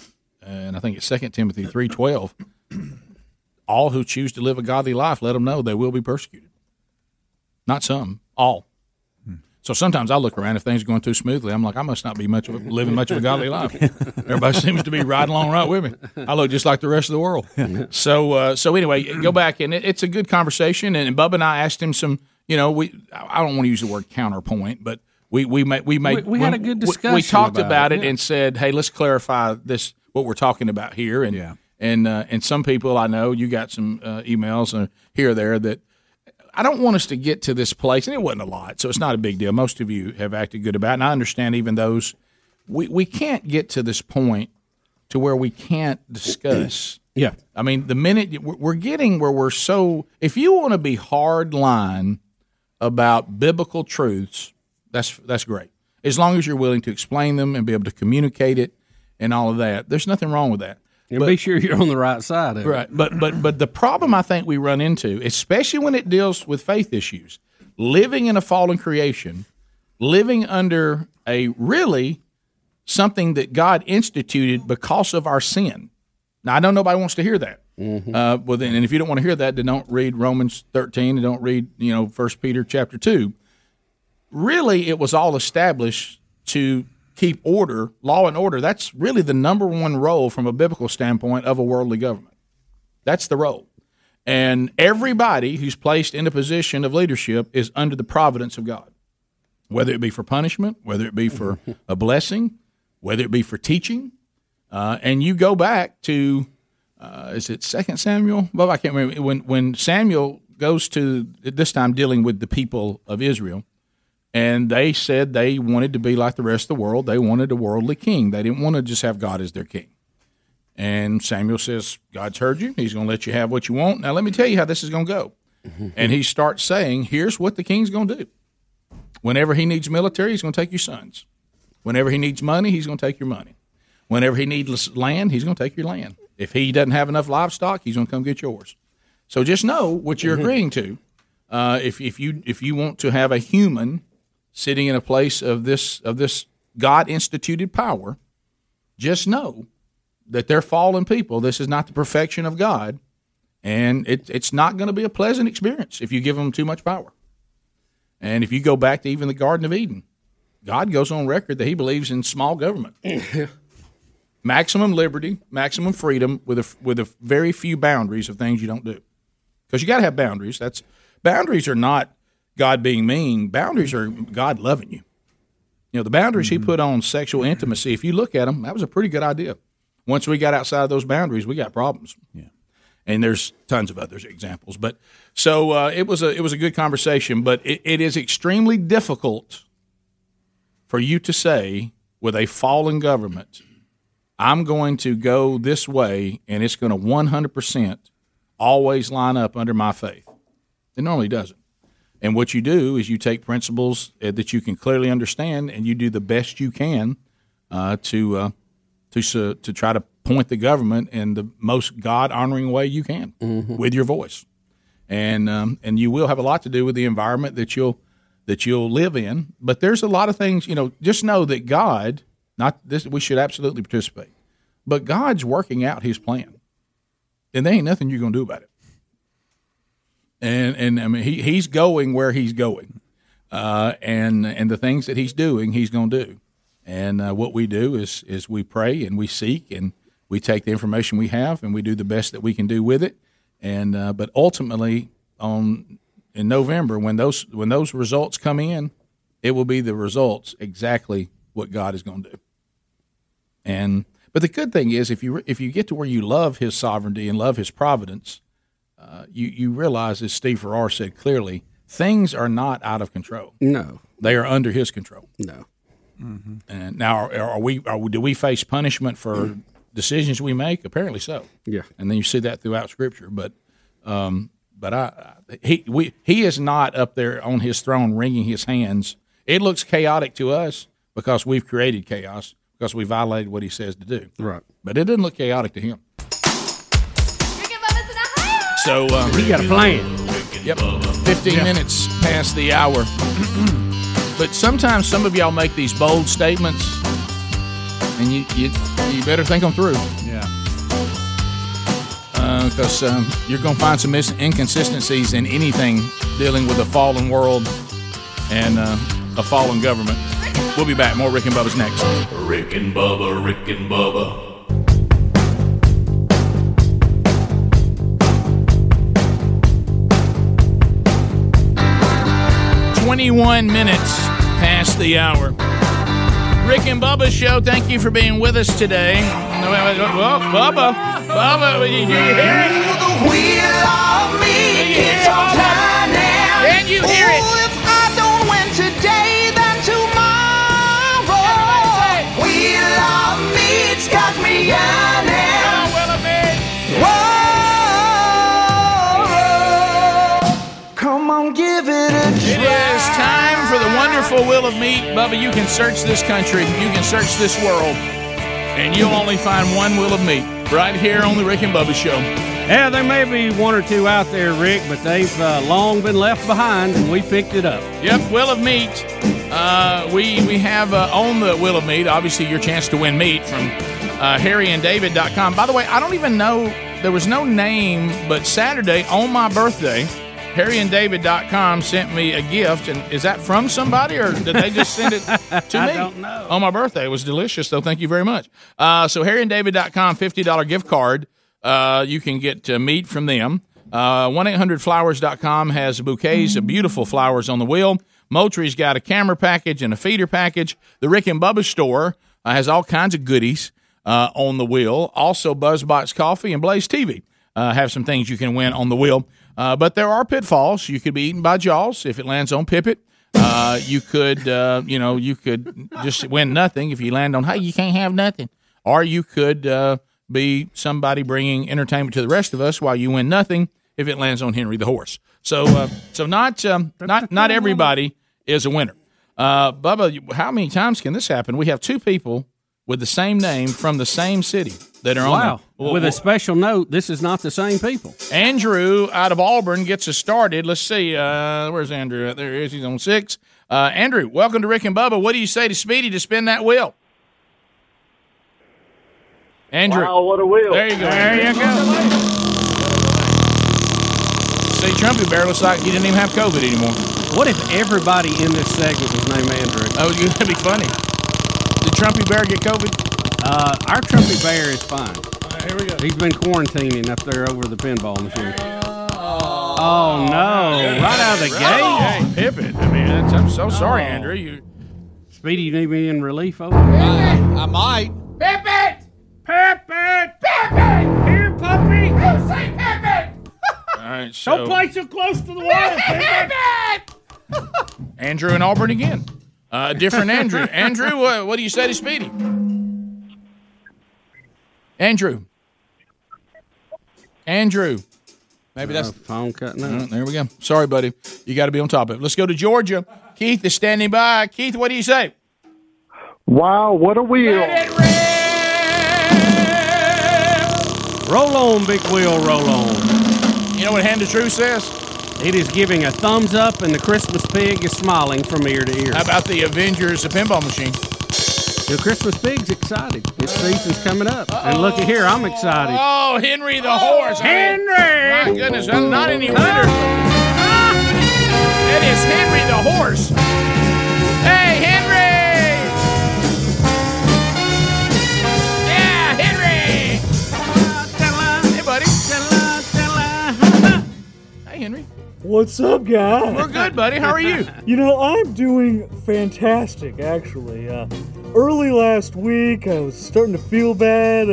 and I think it's 2 Timothy 3:12, all who choose to live a godly life, let them know they will be persecuted. Not some, all. So sometimes I look around, if things are going too smoothly, I'm like, I must not be living much of a godly life. Everybody seems to be riding along right with me. I look just like the rest of the world. So anyway, go back, and it's a good conversation. And Bubba and I asked him some, I don't want to use the word counterpoint, but we had a good discussion. We talked about it and said, hey, let's clarify this. What we're talking about here, and some people I know, you got some emails here or there that I don't want us to get to this place, and it wasn't a lot, so it's not a big deal. Most of you have acted good about it, and I understand even those. We can't get to this point to where we can't discuss. Yeah. I mean, the minute we're getting where we're so – if you want to be hard line about biblical truths, that's great. As long as you're willing to explain them and be able to communicate it and all of that, there's nothing wrong with that. And be sure you're on the right side of it. Right. But the problem I think we run into, especially when it deals with faith issues, living in a fallen creation, living under a really something that God instituted because of our sin. Now, I know nobody wants to hear that. Mm-hmm. Well, then, and if you don't want to hear that, then don't read Romans 13 and don't read 1 Peter chapter 2. Really, it was all established to keep order, law and order. That's really the number one role from a biblical standpoint of a worldly government. That's the role. And everybody who's placed in a position of leadership is under the providence of God, whether it be for punishment, whether it be for a blessing, whether it be for teaching. And you go back to, is it 2 Samuel? Well, I can't remember. When Samuel goes to, at this time, dealing with the people of Israel, and they said they wanted to be like the rest of the world. They wanted a worldly king. They didn't want to just have God as their king. And Samuel says, God's heard you. He's going to let you have what you want. Now, let me tell you how this is going to go. And he starts saying, here's what the king's going to do. Whenever he needs military, he's going to take your sons. Whenever he needs money, he's going to take your money. Whenever he needs land, he's going to take your land. If he doesn't have enough livestock, he's going to come get yours. So just know what you're agreeing to. If you want to have a human sitting in a place of this God-instituted power, just know that they're fallen people. This is not the perfection of God, and it's not going to be a pleasant experience if you give them too much power. And if you go back to even the Garden of Eden, God goes on record that he believes in small government. Maximum liberty, maximum freedom, with a very few boundaries of things you don't do, because you got to have boundaries. Boundaries are not God being mean. Boundaries are God loving you. The boundaries he put on sexual intimacy. If you look at them, that was a pretty good idea. Once we got outside of those boundaries, we got problems. Yeah, and there's tons of other examples. But so it was a good conversation. But it is extremely difficult for you to say with a fallen government, I'm going to go this way, and it's going to 100% always line up under my faith. It normally doesn't. And what you do is you take principles that you can clearly understand, and you do the best you can to try to point the government in the most God-honoring way you can with your voice. And you will have a lot to do with the environment that you'll live in. But there's a lot of things, just know that God – not this, we should absolutely participate, but God's working out his plan, and there ain't nothing you're going to do about it. And I mean, he's going where he's going, and the things that he's doing, he's going to do. And what we do is we pray and we seek and we take the information we have and we do the best that we can do with it. And but ultimately, in November, when those results come in, it will be the results exactly what God is going to do. But the good thing is, if you get to where you love his sovereignty and love his providence, you realize, as Steve Farrar said clearly, things are not out of control. No, they are under his control. No. Mm-hmm. And now, do we face punishment for decisions we make? Apparently so. Yeah. And then you see that throughout Scripture. But he is not up there on his throne wringing his hands. It looks chaotic to us, because we've created chaos, because we violated what he says to do. Right. But it didn't look chaotic to him. So he got a plan. Yep. 15 minutes past the hour. But sometimes some of y'all make these bold statements, and you better think them through. Yeah. Because you're going to find some inconsistencies in anything dealing with a fallen world and a fallen government. We'll be back. More Rick and Bubba's next. Rick and Bubba, Rick and Bubba. Twenty-one minutes past the hour. Rick and Bubba's show. Thank you for being with us today. Well, Bubba, do you hear it? The wheel of me gets on time now. Can you hear it? If I don't win today, then tomorrow. Yeah. wonderful will of meat. Bubba, you can search this country, you can search this world, and you'll only find one will of meat right here on the Rick and Bubba Show. Yeah, there may be one or two out there, Rick, but they've long been left behind, and we picked it up. Yep, will of meat. We have on the will of meat, obviously, your chance to win meat from HarryandDavid.com. By the way, I don't even know, there was no name, but Saturday on my birthday, HarryandDavid.com sent me a gift, and is that from somebody, or did they just send it to me? I don't know. On my birthday. It was delicious, though. Thank you very much. So HarryandDavid.com, $50 gift card. You can get meat from them. 1-800-Flowers.com has bouquets of beautiful flowers on the wheel. Moultrie's got a camera package and a feeder package. The Rick and Bubba store has all kinds of goodies on the wheel. Also, BuzzBox Coffee and Blaze TV have some things you can win on the wheel. But there are pitfalls. You could be eaten by Jaws if it lands on Pippet. You could just win nothing if you land on, hey, you can't have nothing. Or you could be somebody bringing entertainment to the rest of us while you win nothing if it lands on Henry the horse. So not everybody is a winner. Bubba, how many times can this happen? We have two people with the same name from the same city that are on. Wow. With a special note, this is not the same people. Andrew out of Auburn gets us started. Let's see. Where's Andrew? There he is. He's on 6. Andrew, welcome to Rick and Bubba. What do you say to Speedy to spin that wheel? Andrew. Wow, what a wheel. There you go. There you go. See, Trumpy Bear looks like he didn't even have COVID anymore. What if everybody in this segment was named Andrew? Oh, that'd be funny. Did Trumpy Bear get COVID? Our Trumpy Bear is fine. All right, here we go. He's been quarantining up there over the pinball machine. Oh no. Goodness. Right out of the gate. Hey, Pippin. I mean, I'm so sorry, Andrew. Speedy, you need me in relief over there? I might. Pippin! Pippin! Pippin! Here, puppy! You say Pippin! All right, so don't play so close to the wall. Andrew and Auburn again. Different Andrew. Andrew, what do you say to Speedy? Andrew. Maybe that's the phone cutting out. There we go. Sorry, buddy. You got to be on top of it. Let's go to Georgia. Keith is standing by. Keith, what do you say? Wow, what a wheel. Let it rip. Roll on, big wheel, roll on. You know what Hand of Truth says? It is giving a thumbs up, and the Christmas pig is smiling from ear to ear. How about the Avengers, the pinball machine? The Christmas pig's excited. His season's coming up. Uh-oh. And look at here, I'm excited. Oh, Henry the horse. Henry! I mean, my goodness, I'm not any winner. It is Henry the horse. Hey, Henry! Yeah, Henry! Hey, buddy. Hey, Henry. What's up, guys? We're good, buddy. How are you? You know, I'm doing fantastic, actually. Early last week, I was starting to feel bad.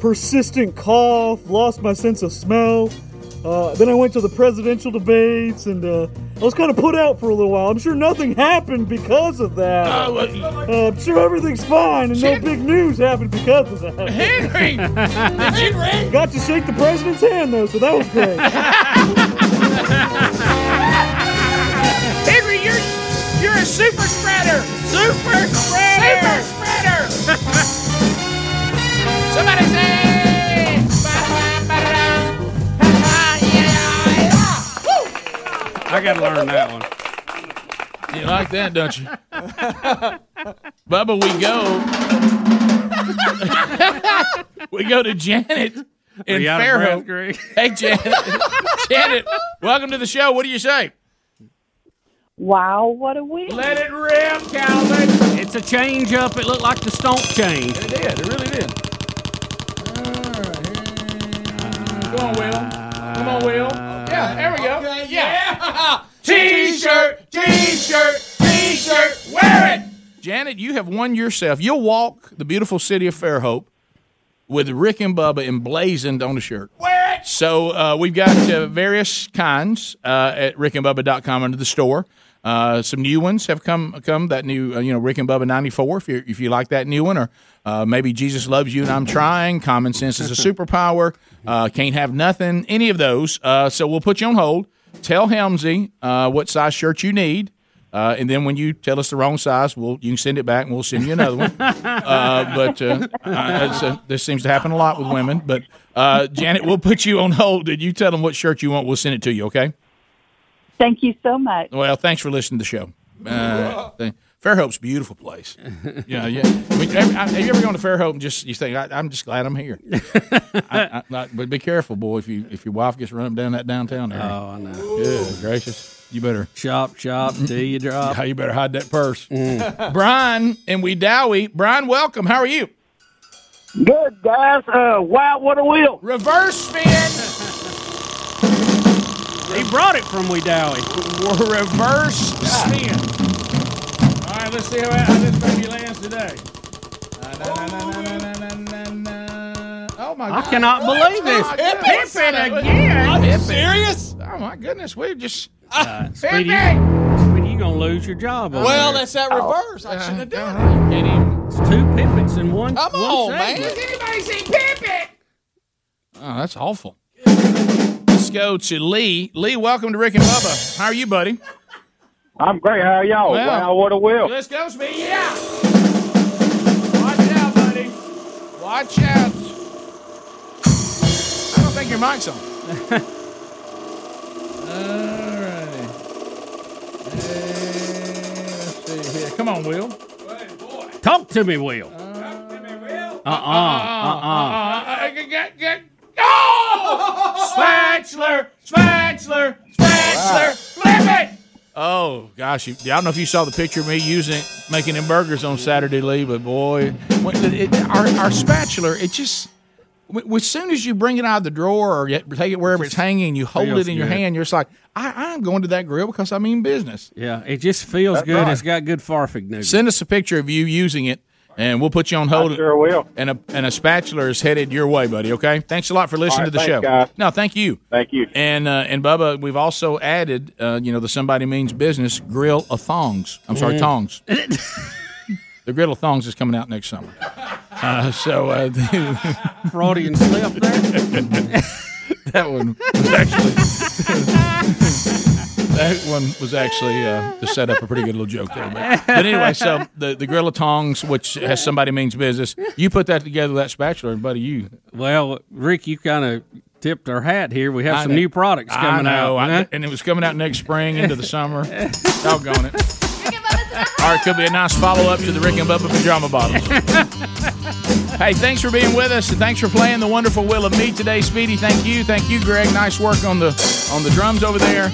Persistent cough, lost my sense of smell. Then I went to the presidential debates, and I was kind of put out for a little while. I'm sure nothing happened because of that. I'm sure everything's fine, and no big news happened because of that. Henry! Henry! Got to shake the president's hand, though, so that was great. Henry, you're a super spreader. Super spreader. Super spreader. Somebody say, I got to learn that one. You like that, don't you? Bubba, we go to Janet. In Fairhope. Hey, Janet, welcome to the show. What do you say? Wow, what a week. Let it rip, Calvin. It's a change up. It looked like the stomp change. It did. It really did. Come on, Will. Come on, Will. Yeah, there we go. Okay, yeah. T-shirt, T-shirt, T-shirt. Wear it. Janet, you have won yourself. You'll walk the beautiful city of Fairhope with Rick and Bubba emblazoned on the shirt. Wear it! So we've got various kinds at rickandbubba.com under the store. Some new ones have come. That new, Rick and Bubba 94. If you like that new one, or maybe Jesus Loves You and I'm Trying. Common Sense is a Superpower. Can't Have Nothing. Any of those. So we'll put you on hold. Tell Helmsy what size shirt you need. And then when you tell us the wrong size, you can send it back and we'll send you another one. But this seems to happen a lot with women. But, Janet, we'll put you on hold. You tell them what shirt you want. We'll send it to you, okay? Thank you so much. Well, thanks for listening to the show. Fairhope's a beautiful place. Yeah. I mean, have you ever gone to Fairhope and just you think, I'm just glad I'm here? But be careful, boy, if your wife gets run up down that downtown area. Oh, I know. Good gracious. You better chop till you drop. You better hide that purse. Brian and Weedowie. Brian, welcome. How are you? Good, guys. Wow, what a wheel. Reverse spin. He brought it from Weedowie. Reverse spin. All right, let's see how this baby lands today. Oh, my God. I cannot believe this. It's it again. Are you serious? Oh, my goodness. We just... Speedy, you're going to lose your job. Well, that's that reverse. I shouldn't have done it. It's two pippets in one. Come on, man. Does anybody see pippet? Oh, that's awful. Let's go to Lee. Lee, welcome to Rick and Bubba. How are you, buddy? I'm great. How are y'all? Well, wow, what a wheel. Let's go, Speedy. Yeah. Watch out, buddy. Watch out. I don't think your mic's on. All righty. Let's see here. Come on, Will. Good boy. Talk to me, Will. Talk to me, Will. Oh! Spatchler. Flip it. Oh, gosh. I don't know if you saw the picture of me making them burgers on Saturday, Lee, but boy, our spatula, it just, as soon as you bring it out of the drawer or take it wherever it's hanging, you hold it in your hand, you're just like, I'm going to that grill because I mean business. Yeah, it just feels good. Right. It's got good farfignuggets. Send us a picture of you using it, and we'll put you on hold. I sure will. And a spatula is headed your way, buddy, okay? Thanks a lot for listening to the show. Guys. No, thank you. Thank you. And Bubba, we've also added, the Somebody Means Business Grill-a-Thongs. I'm sorry, Tongs. The Grill-a-Thongs is coming out next summer. Fraudian slip there. That one was actually to set up a pretty good little joke there. But anyway, so the Grill-a-Tongs, which has Somebody Means Business, you put that together, that spatula, and buddy, you. Well, Rick, you kind of tipped our hat here. We have new products coming out. And it was coming out next spring into the summer. Doggone it. All right, could be a nice follow-up to the Rick and Bubba Pajama Bottles. Hey, thanks for being with us, and thanks for playing the wonderful Wheel of Meat today, Speedy. Thank you, Greg. Nice work on the drums over there.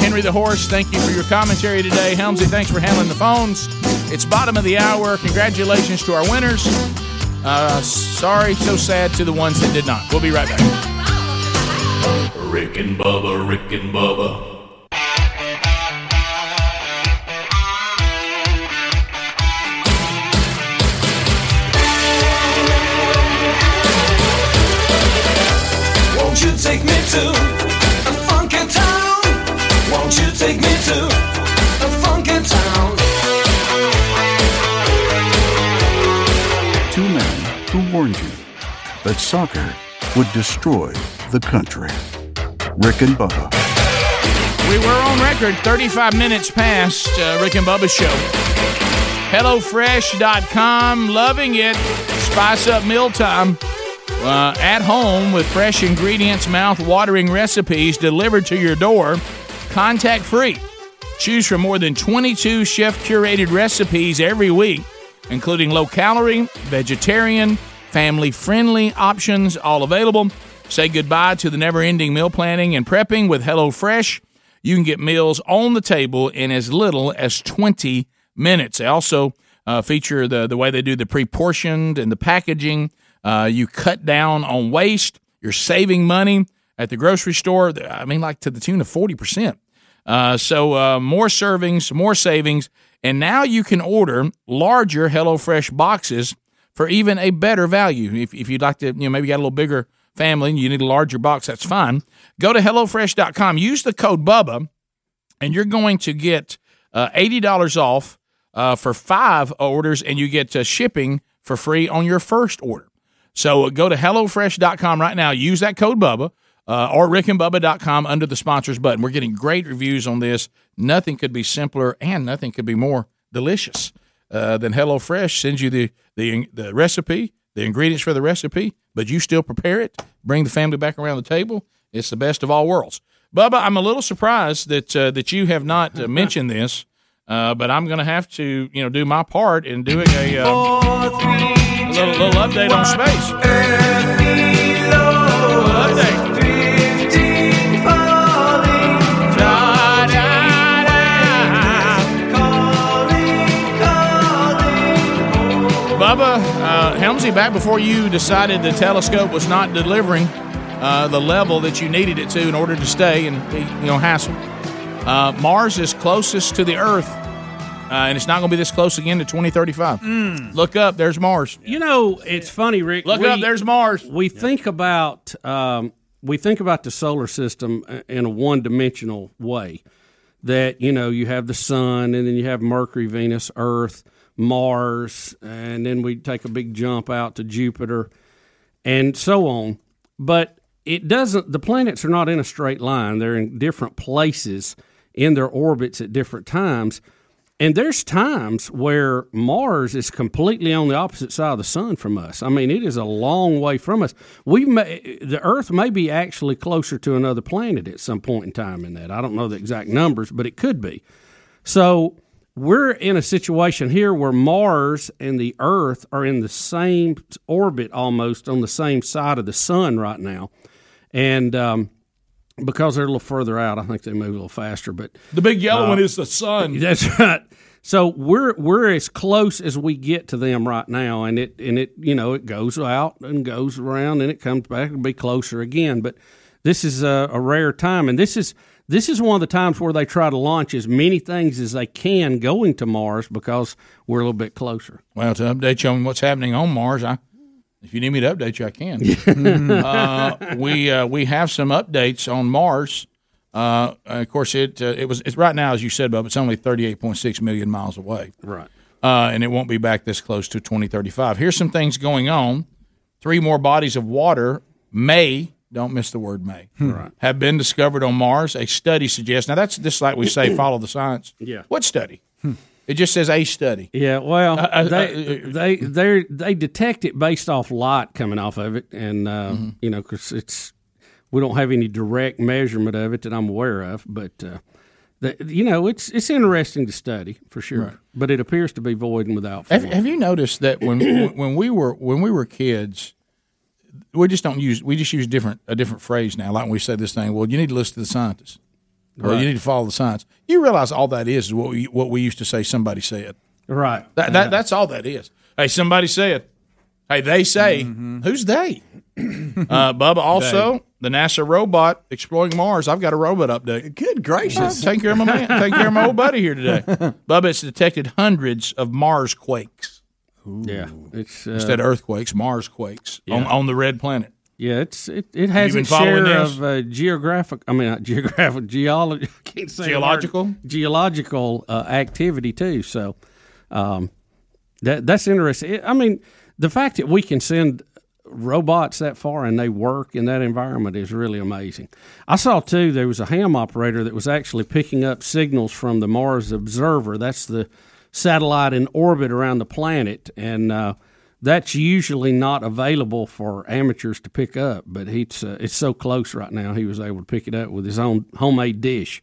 Henry the Horse, thank you for your commentary today. Helmsy, thanks for handling the phones. It's bottom of the hour. Congratulations to our winners. Sorry, so sad to the ones that did not. We'll be right back. Rick and Bubba, Rick and Bubba. Won't you take me to... Won't you take me to a funky town? Two men who warned you that soccer would destroy the country. Rick and Bubba. We were on record 35 minutes past Rick and Bubba show. HelloFresh.com, loving it. Spice up mealtime. At home with fresh ingredients, mouth-watering recipes delivered to your door. Contact free. Choose from more than 22 chef-curated recipes every week, including low-calorie, vegetarian, family-friendly options, all available. Say goodbye to the never-ending meal planning and prepping with HelloFresh. You can get meals on the table in as little as 20 minutes. They also feature the way they do the pre-portioned and the packaging. You cut down on waste. You're saving money at the grocery store, I mean, like to the tune of 40%. So more servings, more savings, and now you can order larger HelloFresh boxes for even a better value. If you'd like to, maybe you got a little bigger family and you need a larger box, that's fine. Go to HelloFresh.com, use the code Bubba, and you're going to get $80 off for 5 orders, and you get shipping for free on your first order. So go to HelloFresh.com right now, use that code Bubba. or rickandbubba.com under the sponsors button. We're getting great reviews on this. Nothing could be simpler and nothing could be more delicious than HelloFresh. Sends you the recipe, the ingredients for the recipe, but you still prepare it, bring the family back around the table. It's the best of all worlds. Bubba, I'm a little surprised that you have not mentioned this, but I'm going to have to, do my part in doing a little update on space. Bubba, Helmsy, back before you decided the telescope was not delivering the level that you needed it to in order to stay and be, hassle. Mars is closest to the Earth, and it's not going to be this close again to 2035. Mm. Look up, there's Mars. It's funny, Rick. Look up, there's Mars. We think about the solar system in a one-dimensional way. That you have the sun, and then you have Mercury, Venus, Earth, Mars, and then we take a big jump out to Jupiter, and so on. But the planets are not in a straight line. They're in different places in their orbits at different times. And there's times where Mars is completely on the opposite side of the sun from us. I mean, it is a long way from us. The Earth may be actually closer to another planet at some point in time in that. I don't know the exact numbers, but it could be. So we're in a situation here where Mars and the Earth are in the same orbit almost on the same side of the sun right now. And because they're a little further out, I think they move a little faster. But the big yellow one is the sun. That's right. So we're as close as we get to them right now, and it goes out and goes around and it comes back and be closer again. But this is a rare time, and this is one of the times where they try to launch as many things as they can going to Mars because we're a little bit closer. Well, to update you on what's happening on Mars, if you need me to update you, I can. We have some updates on Mars. Of course, it's right now, as you said, Bob. It's only 38.6 million miles away. Right, and it won't be back this close to 2035. Here's some things going on. 3 more bodies of water don't miss the word may. Right. Have been discovered on Mars. A study suggests. Now that's just like we say, follow the science. Yeah. What study? It just says a study. Yeah, well, they detect it based off light coming off of it, and because we don't have any direct measurement of it that I'm aware of, but it's interesting to study for sure. Right. But it appears to be void and without form. Have you noticed that when we were kids, we just use a different phrase now? Like when we say this thing, well, you need to listen to the scientists. Right. Or you need to follow the science. You realize all that is what we used to say somebody said. Right. That's all that is. Hey, somebody said. Hey, they say. Mm-hmm. Who's they? Bubba, also, the NASA robot exploring Mars. I've got a robot update. Good gracious. Take care of my man. Take care of my old buddy here today. Bubba, it's detected hundreds of Mars quakes. Ooh. Yeah. It's, instead of earthquakes, Mars quakes on the red planet. Yeah, it has a share of geology. I can't say geological activity too. So that's interesting. The fact that we can send robots that far and they work in that environment is really amazing. I saw too there was a ham operator that was actually picking up signals from the Mars Observer. That's the satellite in orbit around the planet, and that's usually not available for amateurs to pick up, but it's so close right now. He was able to pick it up with his own homemade dish.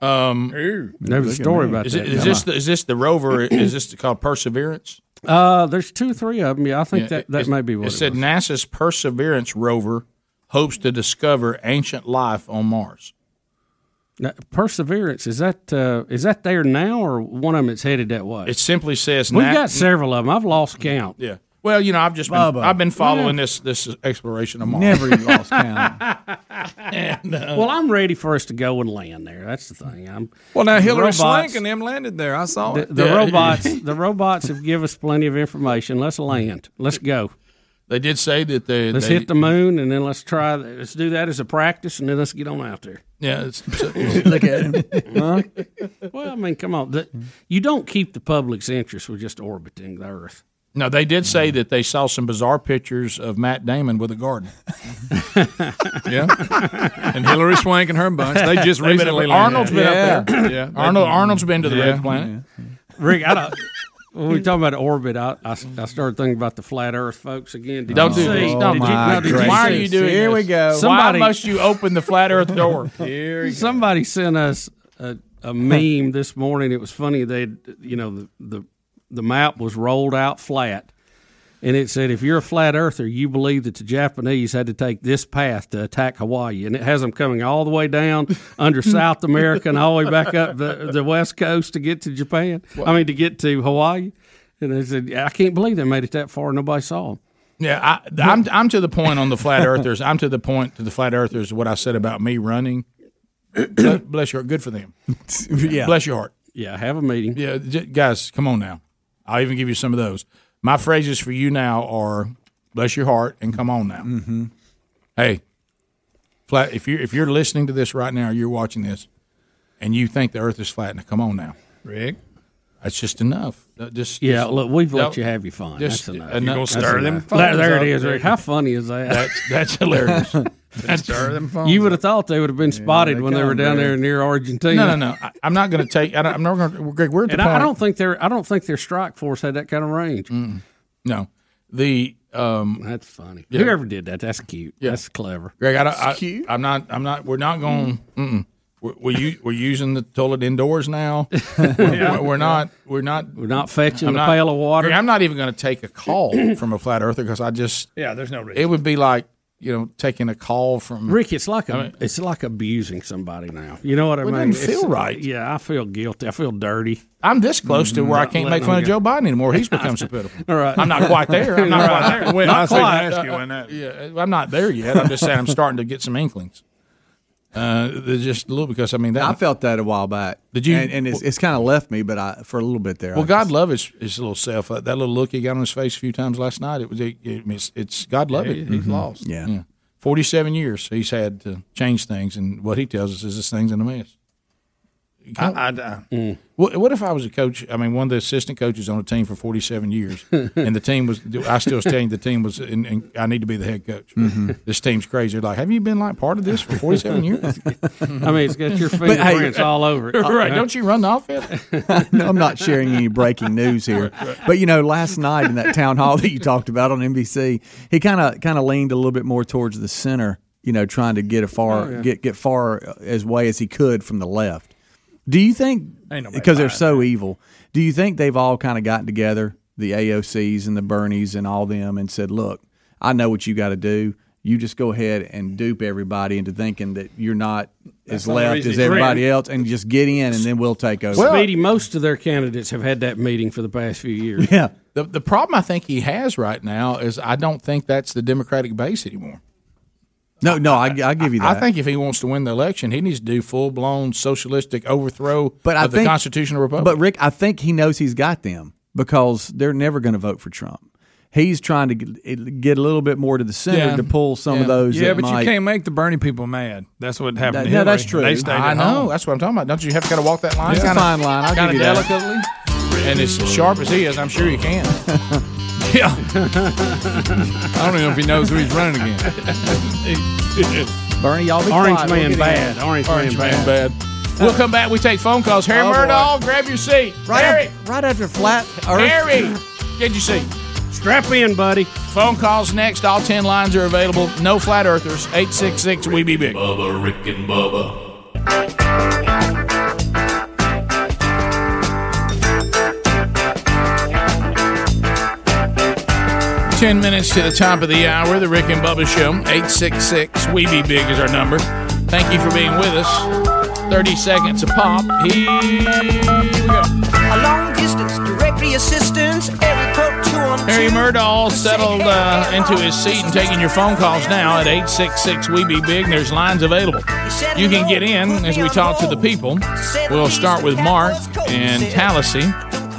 There was a story about that. Is this the rover? Is this called Perseverance? There's 2 or 3 of them. Yeah, I think that may be what it said. NASA's Perseverance rover hopes to discover ancient life on Mars. Now, Perseverance, is that there now, or one of them that's headed that way? It simply says we've got several of them. I've lost count. Yeah. Well, I've just been following this exploration of Mars. Never even lost count. And, well, I'm ready for us to go and land there. That's the thing. Hillary Swank and them landed there. I saw it. The robots have given us plenty of information. Let's land. Let's go. They did say that let's hit the moon, and then let's do that as a practice, and then let's get on out there. Yeah. Look at him. Huh? Well, come on. You don't keep the public's interest with just orbiting the Earth. No, they did say that they saw some bizarre pictures of Matt Damon with a garden. Yeah, and Hillary Swank and her bunch. They just recently. Arnold's been up there. Yeah, Arnold's been to the Red Planet. Yeah. Rick, I don't. When we talk about orbit, I started thinking about the flat Earth folks again. Why are you doing this? Here we go. Why must you open the flat Earth door? Here we go. Somebody sent us a meme this morning. It was funny. They, the map was rolled out flat, and it said, if you're a flat earther, you believe that the Japanese had to take this path to attack Hawaii. And it has them coming all the way down under South America and all the way back up the West Coast to get to Japan. What? I mean, to get to Hawaii. And they said, I can't believe they made it that far and nobody saw them. Yeah, I'm to the point on the flat earthers. I'm to the point to the flat earthers what I said about me running. Bless your heart. Good for them. Yeah. Bless your heart. Yeah, have a meeting. Yeah, guys, come on now. I'll even give you some of those. My phrases for you now are bless your heart and come on now. Mm-hmm. Hey, flat, if you're listening to this right now or you're watching this and you think the earth is flat, now come on now. Rick? That's just enough. Look, we've let you have your fun. That's enough. You're going to stir them phones. There it is, Rick. How funny is that? That's hilarious. Stir them phones. You would have thought they would have been spotted when they were down there near Argentina. No. I'm not going to take. I'm not going to. Greg, we're at the point. I don't think their strike force had that kind of range. Mm. No, that's funny. Yeah. Whoever did that? That's cute. Yeah. That's clever. Greg, cute. I'm not. We're not going. Mm. We're using the toilet indoors now. We're not fetching a pail of water. I'm not even going to take a call from a flat earther because I just. Yeah, there's no reason. It would be like taking a call from Rick. It's like it's like abusing somebody now. You know what I mean? It doesn't feel right. Yeah, I feel guilty. I feel dirty. I'm this close to where I can't make fun of Joe Biden anymore. He's become so pitiful. All right. I'm not quite there. I'm not there yet. I'm just saying I'm starting to get some inklings. Just a little because I mean that I felt that a while back. Did you? And it's kind of left me, but for a little bit there. Well, God love his little self. That little look he got on his face a few times last night. It was it's God love it. He's lost. Yeah. 47 years he's had to change things, and what he tells us is this thing's in a mess. What if I was a coach? I mean, one of the assistant coaches on a team for 47 years, and the team was. I still was telling you the team was, and I need to be the head coach. Mm-hmm. This team's crazy. They're like, have you been like part of this for 47 years? I mean, it's got your fingerprints all over it. Right? Don't you run the offense? No, I'm not sharing any breaking news here. Right. But last night in that town hall that you talked about on NBC, he kind of leaned a little bit more towards the center. Trying to get get far as way as he could from the left. Do you think, because they're so evil, do you think they've all kind of gotten together, the AOCs and the Bernies and all them, and said, look, I know what you got to do. You just go ahead and dupe everybody into thinking that you're not as left as everybody else and just get in and then we'll take over. Well, Speedy, most of their candidates have had that meeting for the past few years. Yeah. The problem I think he has right now is I don't think that's the Democratic base anymore. No, I give you that. I think if he wants to win the election, he needs to do full-blown socialistic overthrow of the Constitutional Republic. But, Rick, I think he knows he's got them because they're never going to vote for Trump. He's trying to get a little bit more to the center to pull some of those. Yeah, but you can't make the Bernie people mad. That's what happened to Hillary. No, that's true. They stayed at home. That's what I'm talking about. Don't you have to kind of walk that line? It's a fine line. I'll give you that. Kind of delicately. And as sharp as he is, I'm sure you can. Yeah. I don't even know if he knows who he's running against. Bernie, y'all be quiet. Orange man bad. Orange man bad. We'll come back. We take phone calls. Harry Murdahl, grab your seat. Right after flat earth. Harry, get your seat. Strap in, buddy. Phone calls next. All 10 lines are available. No flat earthers. 866 We Be Big. Bubba, Rick and Bubba. Ten 10 minutes to the top of the hour, the Rick and Bubba Show. 866 We Be Big is our number. Thank you for being with us. 30 seconds a pop. Here we go. A long distance directory assistance. Harry Murdahl settled into his seat and taking your phone calls now at 866 We Be Big. There's lines available. You can get in as we talk to the people. We'll start with Mark and Tallassee,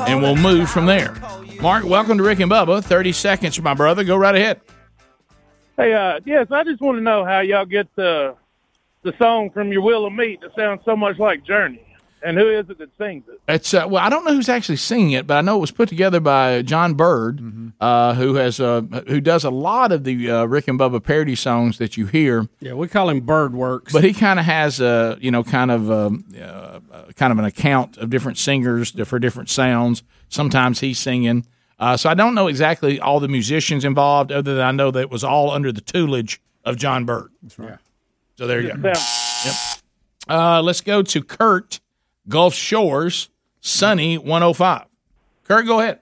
and we'll move from there. Mark, welcome to Rick and Bubba. 30 seconds, my brother. Go right ahead. Hey, yes, I just want to know how y'all get the song from your Will of Meat that sounds so much like Journey, and who is it that sings it? It's I don't know who's actually singing it, but I know it was put together by John Bird, who does a lot of the Rick and Bubba parody songs that you hear. Yeah, we call him Birdworks. But he kind of has kind of an account of different singers for different sounds. Sometimes he's singing. So I don't know exactly all the musicians involved, other than I know that it was all under the tutelage of John Bird. That's right. Yeah. So there you go. Yep. Let's go to Kurt, Gulf Shores, Sunny 105. Kurt, go ahead.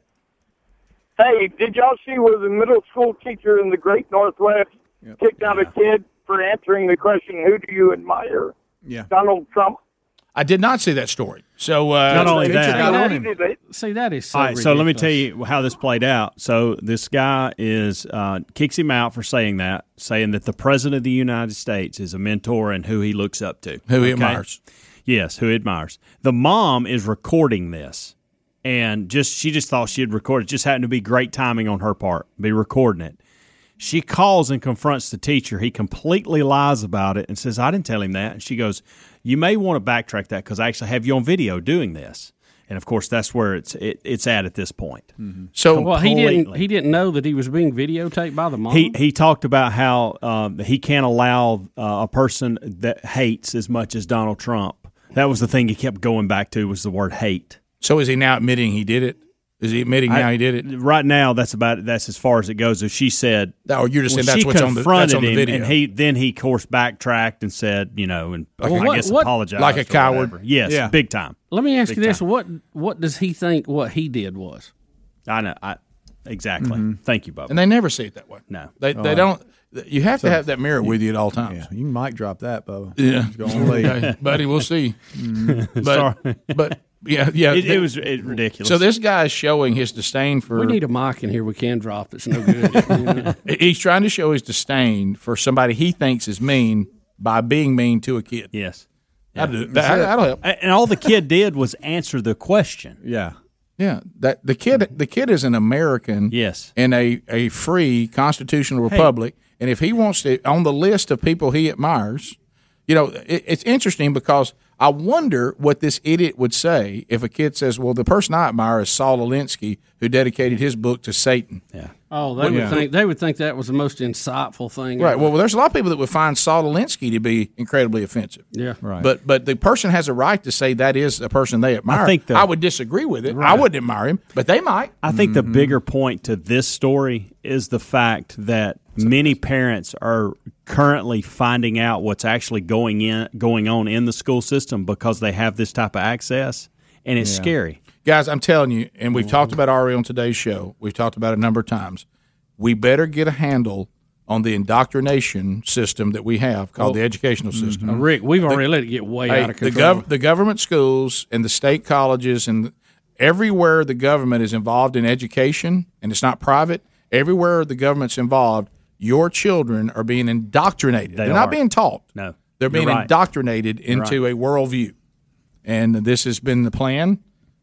Hey, did y'all see where the middle school teacher in the Great Northwest kicked out a kid for answering the question, who do you admire? Yeah. Donald Trump. I did not see that story. So not only that, see, that is so all right, ridiculous. So let me tell you how this played out. So this guy is kicks him out for saying that the president of the United States is a mentor and who he looks up to, who he admires. Yes, who he admires. The mom is recording this, and she thought she had recorded. It just happened to be great timing on her part, be recording it. She calls and confronts the teacher. He completely lies about it and says, I didn't tell him that. And she goes, you may want to backtrack that because I actually have you on video doing this. And, of course, that's where it's at this point. Mm-hmm. So he didn't know that he was being videotaped by the mom? He talked about how he can't allow a person that hates as much as Donald Trump. That was the thing he kept going back to was the word hate. So is he now admitting he did it? Is he admitting now he did it? Right now, that's as far as it goes. So she said, "Oh, you're just saying that's what's on the video." And he, of course, backtracked and said, apologized like a coward. Yes, yeah. Big time. Let me ask you this: what does he think what he did was? I know, exactly. Mm-hmm. Thank you, Bubba. And they never see it that way. No, they don't. You have to have that mirror with you at all times. Yeah, you can mic drop that, Bubba. Yeah, it's going late. Hey, buddy, we'll see. Mm-hmm. But. Yeah. It was ridiculous. So this guy is showing his disdain for. We need a mic in here. We can drop. It's no good. You know? He's trying to show his disdain for somebody he thinks is mean by being mean to a kid. Yes, yeah. That'll help. And all the kid did was answer the question. Yeah, yeah. That the kid is an American. Yes, in a free constitutional republic, and if he wants to on the list of people he admires, it's interesting because. I wonder what this idiot would say if a kid says, well, the person I admire is Saul Alinsky, who dedicated his book to Satan. Yeah. Oh, they would think that was the most insightful thing. Right. Well, there's a lot of people that would find Saul Alinsky to be incredibly offensive. Yeah. Right. But the person has a right to say that is a person they admire. I would disagree with it. Right. I wouldn't admire him, but they might. I think the bigger point to this story is the fact that many parents are currently finding out what's actually going on in the school system because they have this type of access, and it's scary. Guys, I'm telling you, and we've talked about Ari on today's show. We've talked about it a number of times. We better get a handle on the indoctrination system that we have called the educational system. Mm-hmm. Rick, we've already let it get way out of control. The government schools and the state colleges and everywhere the government is involved in education, and it's not private, everywhere the government's involved, your children are being indoctrinated. They're not being taught. No. They're being indoctrinated into a worldview. And this has been the plan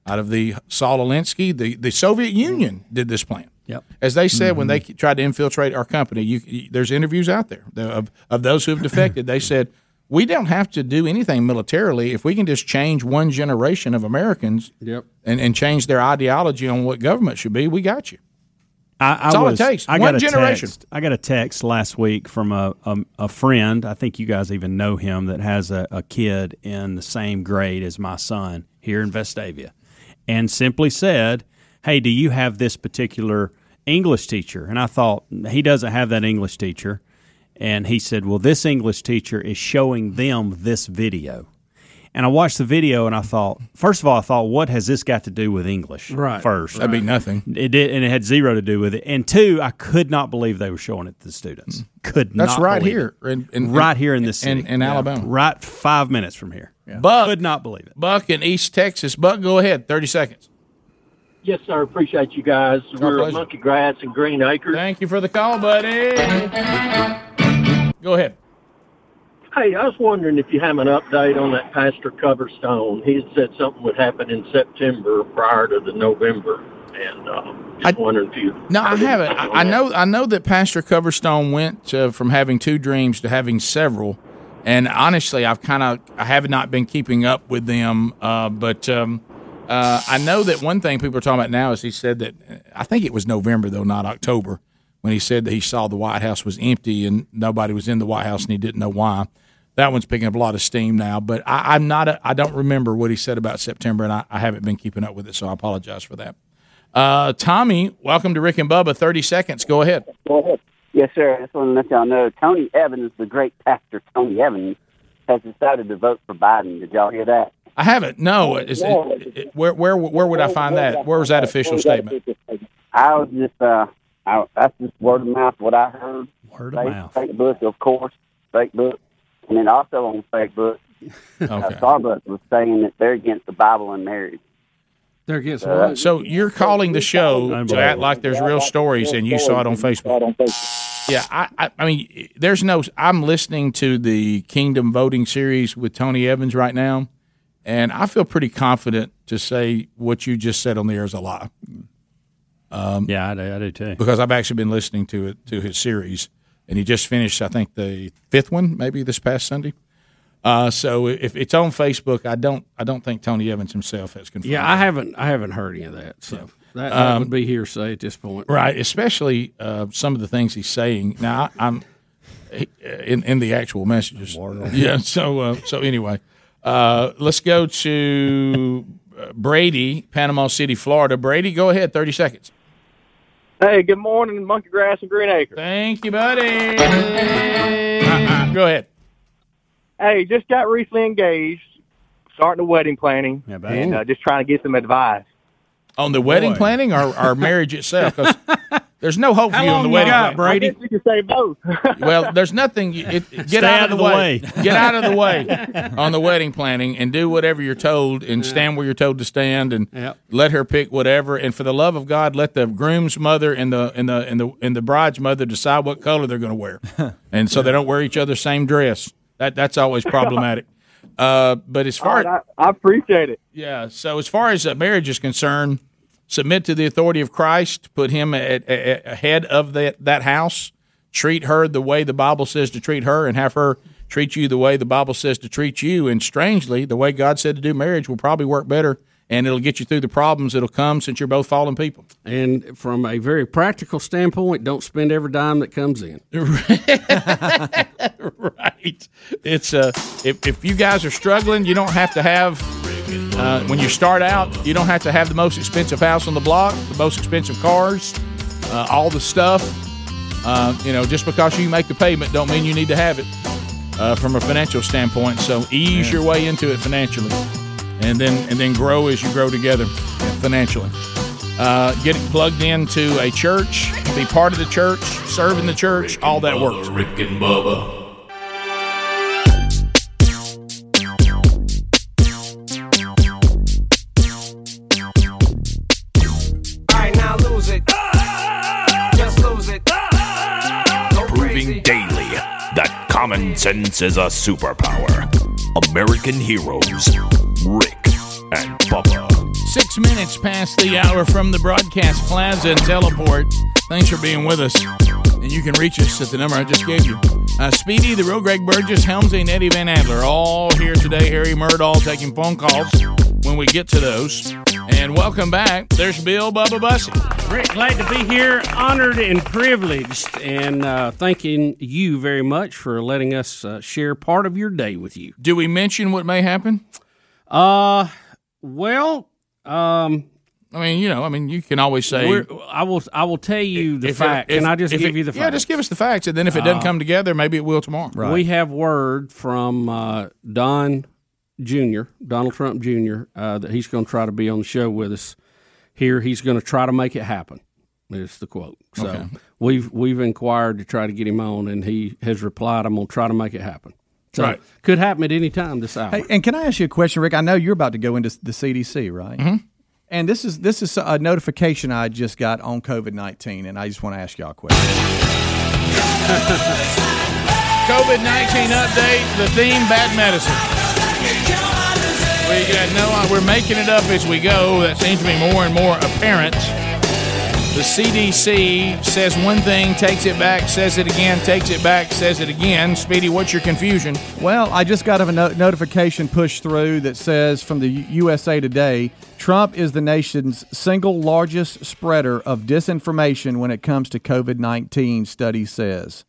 out of the Saul Alinsky. The Soviet Union did this plan. Yep. As they said when they tried to infiltrate our company, there's interviews out there of those who have defected. They said, we don't have to do anything militarily if we can just change one generation of Americans and change their ideology on what government should be. We got you. It takes. One generation. I got a text last week from a friend. I think you guys even know him that has a kid in the same grade as my son here in Vestavia, and simply said, "Hey, do you have this particular English teacher?" And I thought he doesn't have that English teacher, and he said, "Well, this English teacher is showing them this video." And I watched the video, and I thought, first of all, what has this got to do with English? Right. First, that'd be nothing. It did, and it had zero to do with it. And two, I could not believe they were showing it to the students. That's right here, right here in this city, in Alabama, right 5 minutes from here. Yeah. Buck could not believe it. Buck in East Texas. Buck, go ahead. 30 seconds. Yes, sir. Appreciate you guys. We're at Monkey Grass and Green Acres. Thank you for the call, buddy. Go ahead. Hey, I was wondering if you have an update on that Pastor Coverstone. He said something would happen in September prior to the November, and just wondering if you. No, I haven't. I know that Pastor Coverstone went from having two dreams to having several, and honestly, I have not been keeping up with them. But I know that one thing people are talking about now is he said that, I think it was November, though, not October, when he said that he saw the White House was empty and nobody was in the White House and he didn't know why. That one's picking up a lot of steam now. But I don't remember what he said about September, and I haven't been keeping up with it, so I apologize for that. Tommy, welcome to Rick and Bubba. 30 seconds. Go ahead. Yes, sir. I just want to let y'all know Tony Evans, the great pastor Tony Evans, has decided to vote for Biden. Did y'all hear that? I haven't. No. Where would I find that? Where was that official statement? I was just that's just word of mouth what I heard. Word of mouth. Facebook, of course. Facebook. And then also on Facebook, Starbucks was saying that they're against the Bible and marriage. They're against what? So you're calling the show to act like there's real stories, and you saw it on Facebook. Yeah, I mean, there's no. I'm listening to the Kingdom Voting series with Tony Evans right now, and I feel pretty confident to say what you just said on the air is a lie. Yeah, I do too. Because I've actually been listening to it, to his series. And he just finished, I think, the fifth one, maybe this past Sunday. So if it's on Facebook, I don't think Tony Evans himself has confirmed. Yeah, I haven't heard any of that. So that would be hearsay at this point, right? Especially some of the things he's saying. Now I'm in the actual messages. Yeah. So anyway, let's go to Brady, Panama City, Florida. Brady, go ahead. 30 seconds. Hey, good morning, Monkey Grass and Green Acres. Thank you, buddy. Go ahead. Hey, just got recently engaged, starting the wedding planning, and just trying to get some advice. On the wedding planning or marriage itself? 'Cause there's no hope for you on the wedding planning. Brady? I guess we can say both. Well, there's nothing. Get out of the way. Get out of the way on the wedding planning and do whatever you're told and stand where you're told to stand and let her pick whatever. And for the love of God, let the groom's mother and the bride's mother decide what color they're going to wear, and so they don't wear each other's same dress. That's always problematic. But as far I appreciate it. Yeah. So as far as marriage is concerned, submit to the authority of Christ. Put him at head of that house. Treat her the way the Bible says to treat her, and have her treat you the way the Bible says to treat you. And strangely, the way God said to do marriage will probably work better, and it'll get you through the problems that'll come since you're both fallen people. And from a very practical standpoint, don't spend every dime that comes in. Right. It's if you guys are struggling, you don't have to have when you start out, you don't have to have the most expensive house on the block, the most expensive cars, all the stuff. Just because you make the payment don't mean you need to have it from a financial standpoint. So ease your way into it financially. And then grow as you grow together financially. Get plugged into a church, be part of the church, serve in the church, all that works. Rick and Bubba. All right, now lose it. Just lose it. Proving daily that common sense is a superpower. American heroes. Rick and Bubba. 6 minutes past the hour from the broadcast plaza and teleport. Thanks for being with us. And you can reach us at the number I just gave you. Speedy, the real Greg Burgess, Helmsley, and Eddie Van Adler. All here today. Harry Murdahl taking phone calls when we get to those. And welcome back. There's Bill Bubba Bussey. Rick, glad to be here. Honored and privileged. And thanking you very much for letting us share part of your day with you. Do we mention what may happen? I mean, you can always say I will tell you the facts. Can I just give you the facts? Yeah, just give us the facts, and then if it doesn't come together, maybe it will tomorrow. Right. We have word from Donald Trump Jr., that he's going to try to be on the show with us here. He's going to try to make it happen. Is the quote. So we've inquired to try to get him on, and he has replied, "I'm going to try to make it happen." So right. Could happen at any time this hour. Hey, and can I ask you a question, Rick? I know you're about to go into the CDC, right? Mm-hmm. And this is a notification I just got on COVID-19, and I just want to ask y'all a question. COVID-19 update, the theme, bad medicine. We're making it up as we go. That seems to be more and more apparent. The CDC says one thing, takes it back, says it again, takes it back, says it again. Speedy, what's your confusion? Well, I just got a notification pushed through that says from the USA Today, Trump is the nation's single largest spreader of disinformation when it comes to COVID-19, study says.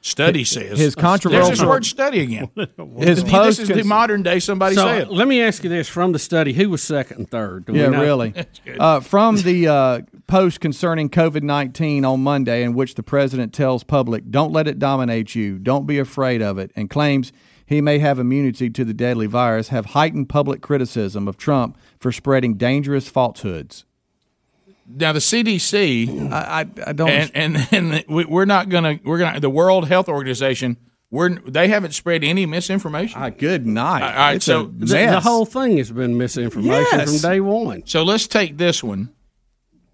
Study says. His controversial. There's this word study again. His post this is the modern day somebody said. Let me ask you this. From the study, who was second and third? Really. From the post concerning COVID-19 on Monday, in which the president tells public, don't let it dominate you, don't be afraid of it, and claims he may have immunity to the deadly virus, have heightened public criticism of Trump for spreading dangerous falsehoods. Now the CDC, I don't, and we're not the World Health Organization. They haven't spread any misinformation. Good night. All right, so the whole thing has been misinformation from day one. So let's take this one.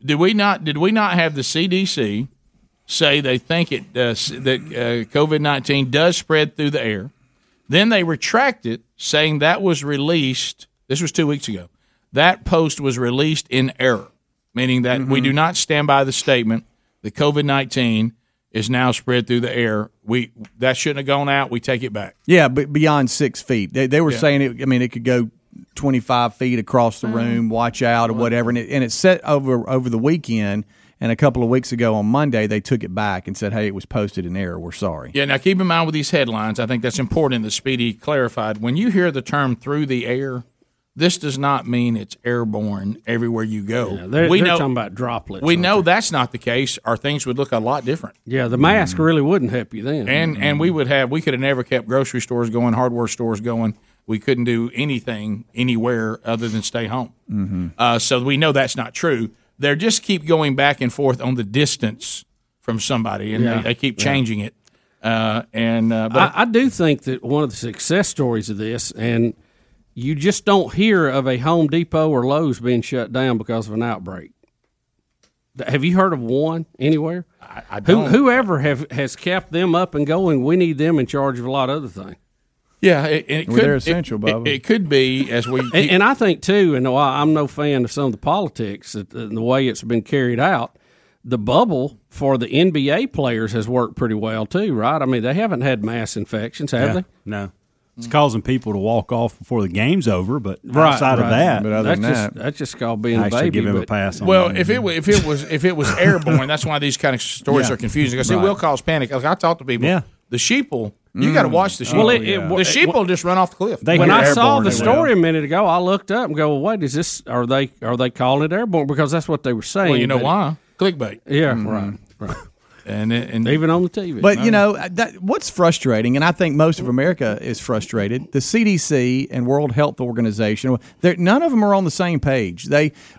Did we not have the CDC say they think it that COVID-19 does spread through the air? Then they retract it, saying that was released. This was 2 weeks ago. That post was released in error. Meaning that we do not stand by the statement that COVID-19 is now spread through the air. That shouldn't have gone out. We take it back. Yeah, but beyond 6 feet. They were saying it. I mean, it could go 25 feet across the room. Watch out or whatever. And it set over the weekend. And a couple of weeks ago on Monday, they took it back and said, hey, it was posted in error. We're sorry. Yeah. Now keep in mind with these headlines, I think that's important that Speedy clarified. When you hear the term "through the air," this does not mean it's airborne everywhere you go. Yeah, they're talking about droplets. We know that's not the case, or things would look a lot different. Yeah, the mask really wouldn't help you then. And we could have never kept grocery stores going, hardware stores going. We couldn't do anything anywhere other than stay home. Mm-hmm. So we know that's not true. They just keep going back and forth on the distance from somebody, and they keep changing it. But I do think that one of the success stories of this, and you just don't hear of a Home Depot or Lowe's being shut down because of an outbreak. Have you heard of one anywhere? I don't. Whoever has kept them up and going, we need them in charge of a lot of other things. Yeah, they're essential, Bubba. It could be as we... and I think, too, and I'm no fan of some of the politics and the way it's been carried out, the bubble for the NBA players has worked pretty well, too, right? I mean, they haven't had mass infections, have they? No. It's causing people to walk off before the game's over, but outside of that, but other than that's just called being a baby. I should give him a pass on that. If it was airborne, that's why these kind of stories are confusing because it will cause panic. Like I talk to people, the sheeple, you got to watch the sheeple. Well, the sheeple just run off the cliff. When I saw the story a minute ago, I looked up and go, well, wait, are they calling it airborne? Because that's what they were saying. Well, you know why? Clickbait. Yeah, right. And even on the TV. But, what's frustrating, and I think most of America is frustrated, the CDC and World Health Organization, none of them are on the same page.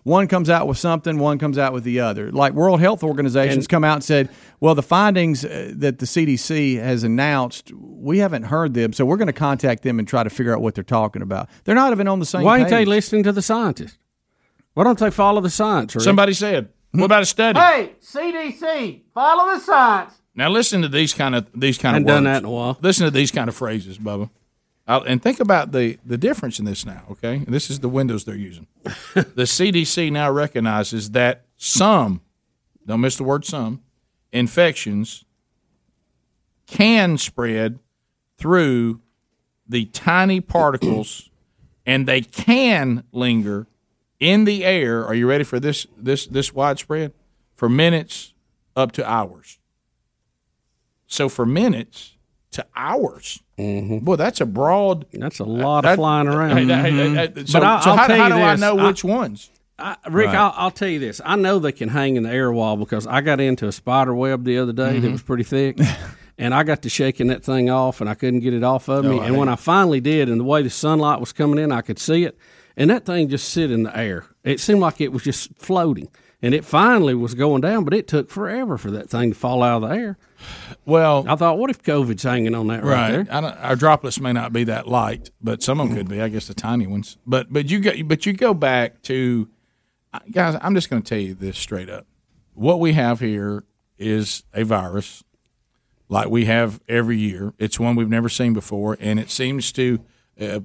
One comes out with something, one comes out with the other. Like World Health Organization's come out and said, well, the findings that the CDC has announced, we haven't heard them, so we're going to contact them and try to figure out what they're talking about. They're not even on the same page. Why ain't they listening to the scientists? Why don't they follow the science? Rick? Somebody said. What about a study? Hey, CDC, follow the science. Now listen to these kind of words. I haven't done that in a while. Listen to these kind of phrases, Bubba. And think about the difference in this now, okay? And this is the windows they're using. The CDC now recognizes that some, don't miss the word some, infections can spread through the tiny particles and they can linger in the air. Are you ready for this widespread? For minutes up to hours. So for minutes to hours. Mm-hmm. Boy, that's a broad. That's a lot of flying around. So how do I know which ones? Rick, I'll tell you this. I know they can hang in the air wall because I got into a spider web the other day that was pretty thick. And I got to shaking that thing off and I couldn't get it off of me. And when I finally did and the way the sunlight was coming in, I could see it. And that thing just sit in the air. It seemed like it was just floating. And it finally was going down, but it took forever for that thing to fall out of the air. Well, I thought, what if COVID's hanging on that right there? Our droplets may not be that light, but some of them could be, I guess the tiny ones. But you go back to, guys, I'm just going to tell you this straight up. What we have here is a virus like we have every year. It's one we've never seen before, and it seems to –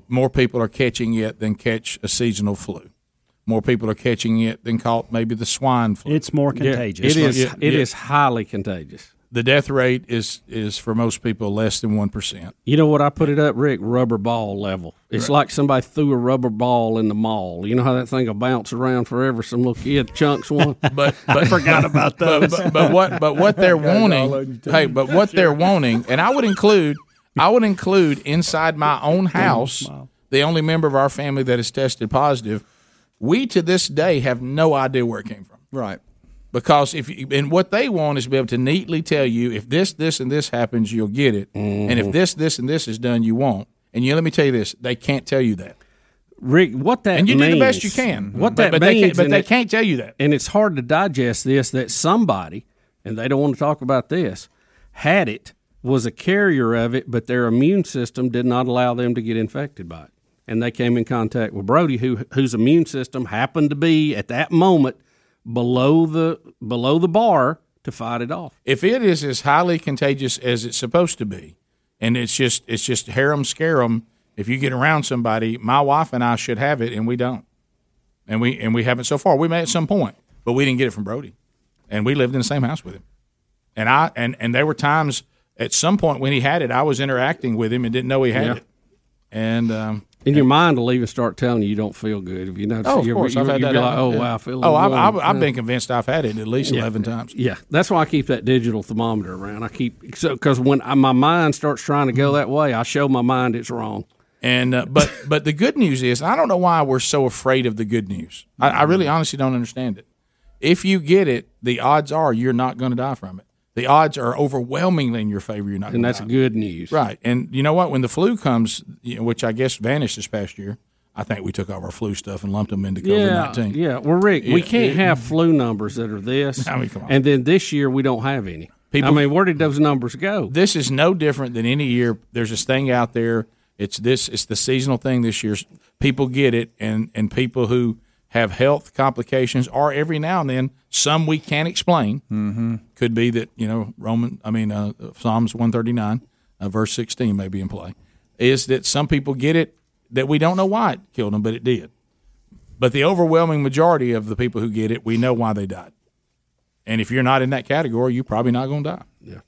more people are catching it than catch a seasonal flu. More people are catching it than caught maybe the swine flu. It's more contagious. It is highly contagious. The death rate is for most people less than 1%. You know what I put it up, Rick? Rubber ball level. It's like somebody threw a rubber ball in the mall. You know how that thing will bounce around forever. Some little kid chunks one. but forgot about those. But what they're wanting. Hey, but what they're wanting, and I would include inside my own house, the only member of our family that is tested positive. We to this day have no idea where it came from. Right. Because what they want is to be able to neatly tell you, if this, and this happens, you'll get it. Mm. And if this, and this is done, you won't. And let me tell you this, they can't tell you that. Rick, what that means. And you do the best you can. But they can't tell you that. And it's hard to digest this, that somebody, and they don't want to talk about this, had it, was a carrier of it, but their immune system did not allow them to get infected by it. And they came in contact with Brody, whose immune system happened to be, at that moment, below the bar to fight it off. If it is as highly contagious as it's supposed to be, and it's just harem scarum, if you get around somebody, my wife and I should have it, and we don't. And we haven't so far. We may at some point, but we didn't get it from Brody. And we lived in the same house with him. And there were times at some point when he had it, I was interacting with him and didn't know he had it. And your mind will even start telling you don't feel good. If you notice, oh, of course. You'll be like, oh, wow, I feel like I've been convinced I've had it at least 11 times. Yeah, that's why I keep that digital thermometer around. Because when my mind starts trying to go that way, I show my mind it's wrong. But the good news is, I don't know why we're so afraid of the good news. I really honestly don't understand it. If you get it, the odds are you're not going to die from it. The odds are overwhelmingly in your favor. You're not, and that's good news, right? And you know what? When the flu comes, which I guess vanished this past year, I think we took all our flu stuff and lumped them into COVID-19. Yeah. Well, Rick, we can't have flu numbers that are this, and then this year we don't have any. People, where did those numbers go? This is no different than any year. There's this thing out there. It's the seasonal thing this year. People get it, and people who have health complications, or every now and then some we can't explain. Mm-hmm. Could be that Psalms 139 verse 16 may be in play, is that some people get it that we don't know why it killed them, but it did. But the overwhelming majority of the people who get it, we know why they died. And if you're not in that category, you're probably not going to die. Yeah.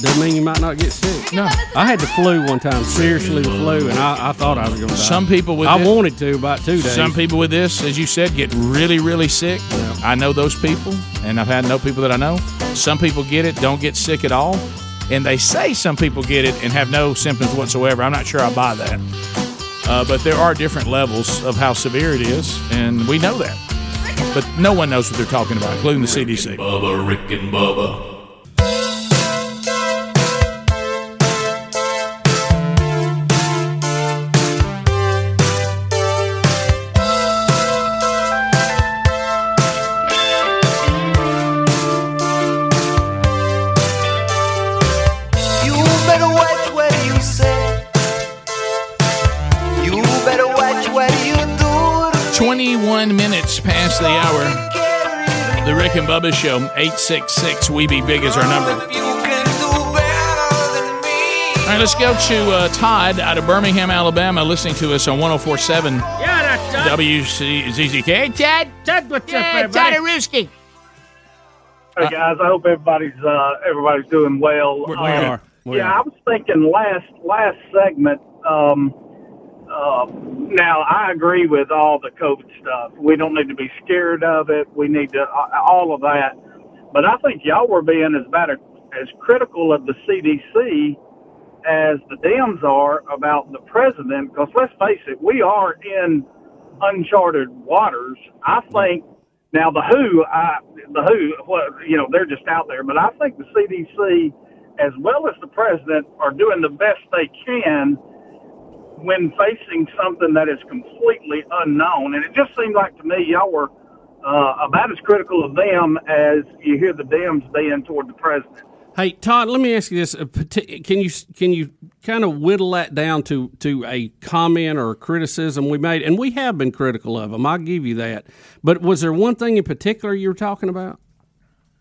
Doesn't mean you might not get sick. No. I had the flu one time, seriously the flu, and I thought I was going to die. Some people with I wanted to about 2 days. Some people with this, as you said, get really, really sick. Yeah. I know those people, and I've had no people that I know. Some people get it, don't get sick at all, and they say some people get it and have no symptoms whatsoever. I'm not sure I buy that. But there are different levels of how severe it is, and we know that. But no one knows what they're talking about, including the CDC. Rick and Bubba, Rick and Bubba. Past the hour, the Rick and Bubba Show, 866 We Be Big is our number. All right, let's go to Todd out of Birmingham, Alabama, listening to us on 104.7 WCZZK. Hey, Todd. Todd, what's up, everybody? Todd Arusky. Hey, guys, I hope everybody's doing well. We are. I was thinking last segment, now, I agree with all the COVID stuff. We don't need to be scared of it. We need to all of that. But I think y'all were being as critical of the CDC as the Dems are about the president, because let's face it, we are in uncharted waters. I think now they're just out there. But I think the CDC, as well as the president, are doing the best they can when facing something that is completely unknown. And it just seemed like to me y'all were about as critical of them as you hear the Dems being toward the president. Hey, Todd, let me ask you this. Can you kind of whittle that down to a comment or a criticism we made? And we have been critical of them. I'll give you that. But was there one thing in particular you were talking about?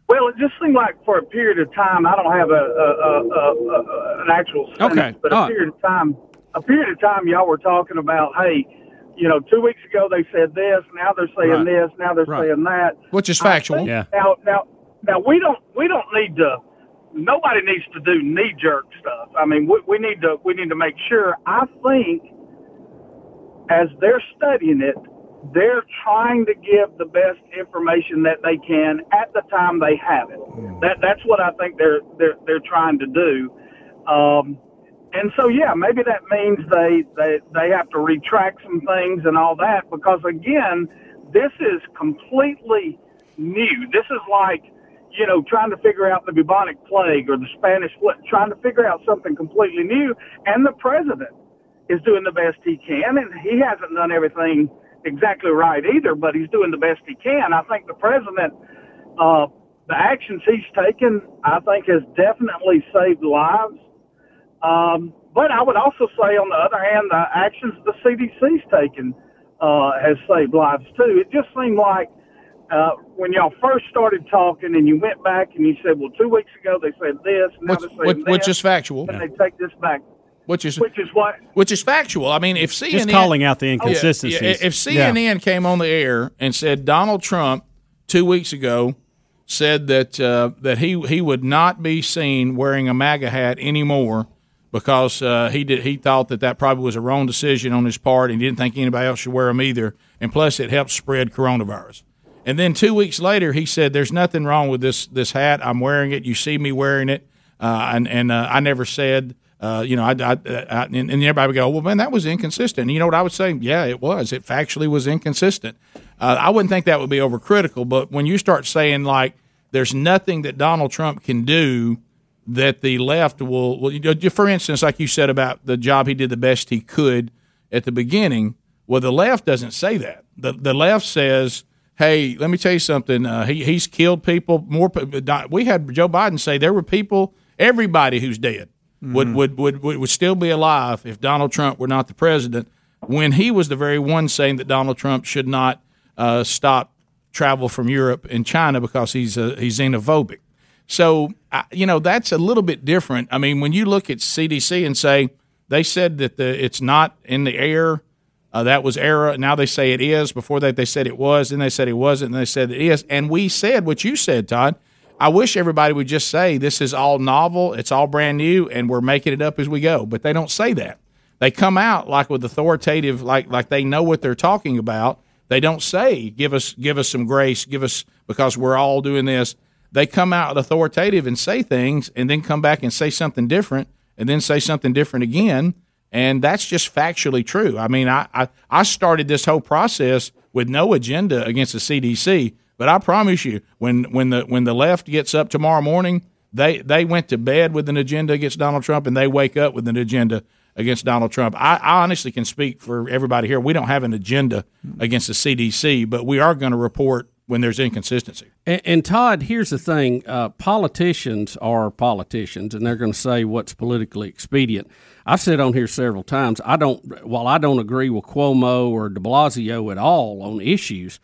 Well, it just seemed like for a period of time, I don't have an actual sentence, but a period of time y'all were talking about, hey, you know, 2 weeks ago they said this, now they're saying this, now they're saying that. Which is factual. Now we don't need to. Nobody needs to do knee-jerk stuff. I mean, we need to make sure. I think as they're studying it, they're trying to give the best information that they can at the time they have it. That's what I think they're trying to do. And so, yeah, maybe that means they have to retract some things and all that, because, again, this is completely new. This is like, you know, trying to figure out the bubonic plague or the Spanish flu, trying to figure out something completely new. And the president is doing the best he can, and he hasn't done everything exactly right either, but he's doing the best he can. I think the president, the actions he's taken, I think has definitely saved lives. But I would also say, on the other hand, the actions the CDC's taken has saved lives too. It just seemed like when y'all first started talking and you went back and you said, well, 2 weeks ago they said this, now they're saying this. Which is factual. And they take this back. Which is what? Which is factual. I mean, if CNN... Just calling out the inconsistencies. If CNN came on the air and said Donald Trump 2 weeks ago said that he would not be seen wearing a MAGA hat anymore because he thought that probably was a wrong decision on his part and didn't think anybody else should wear them either, and plus it helps spread coronavirus. And then 2 weeks later he said, there's nothing wrong with this hat. I'm wearing it. You see me wearing it. And I never said... and everybody would go, well, man, that was inconsistent. And you know what I would say? Yeah, it was. It factually was inconsistent. I wouldn't think that would be overcritical, but when you start saying, like, there's nothing that Donald Trump can do that the left will for instance, like you said about the job he did the best he could at the beginning, well, the left doesn't say that. The left says, hey, let me tell you something. He's killed people. We had Joe Biden say there were people, everybody who's dead. Mm-hmm. Would still be alive if Donald Trump were not the president, when he was the very one saying that Donald Trump should not stop travel from Europe and China because he's xenophobic. So, that's a little bit different. I mean, when you look at CDC and say they said that it's not in the air, that was error. Now they say it is. Before that, they said it was. Then they said it wasn't. And they said it is. And we said what you said, Todd. I wish everybody would just say this is all novel, it's all brand new, and we're making it up as we go. But they don't say that. They come out like with authoritative, like they know what they're talking about. They don't say, give us some grace, because we're all doing this. They come out authoritative and say things, and then come back and say something different, and then say something different again. And that's just factually true. I mean, I started this whole process with no agenda against the CDC. But I promise you, when the left gets up tomorrow morning, they went to bed with an agenda against Donald Trump, and they wake up with an agenda against Donald Trump. I honestly can speak for everybody here. We don't have an agenda against the CDC, but we are going to report when there's inconsistency. And Todd, here's the thing. Politicians are politicians, and they're going to say what's politically expedient. I've said on here several times, I don't agree with Cuomo or de Blasio at all on issues,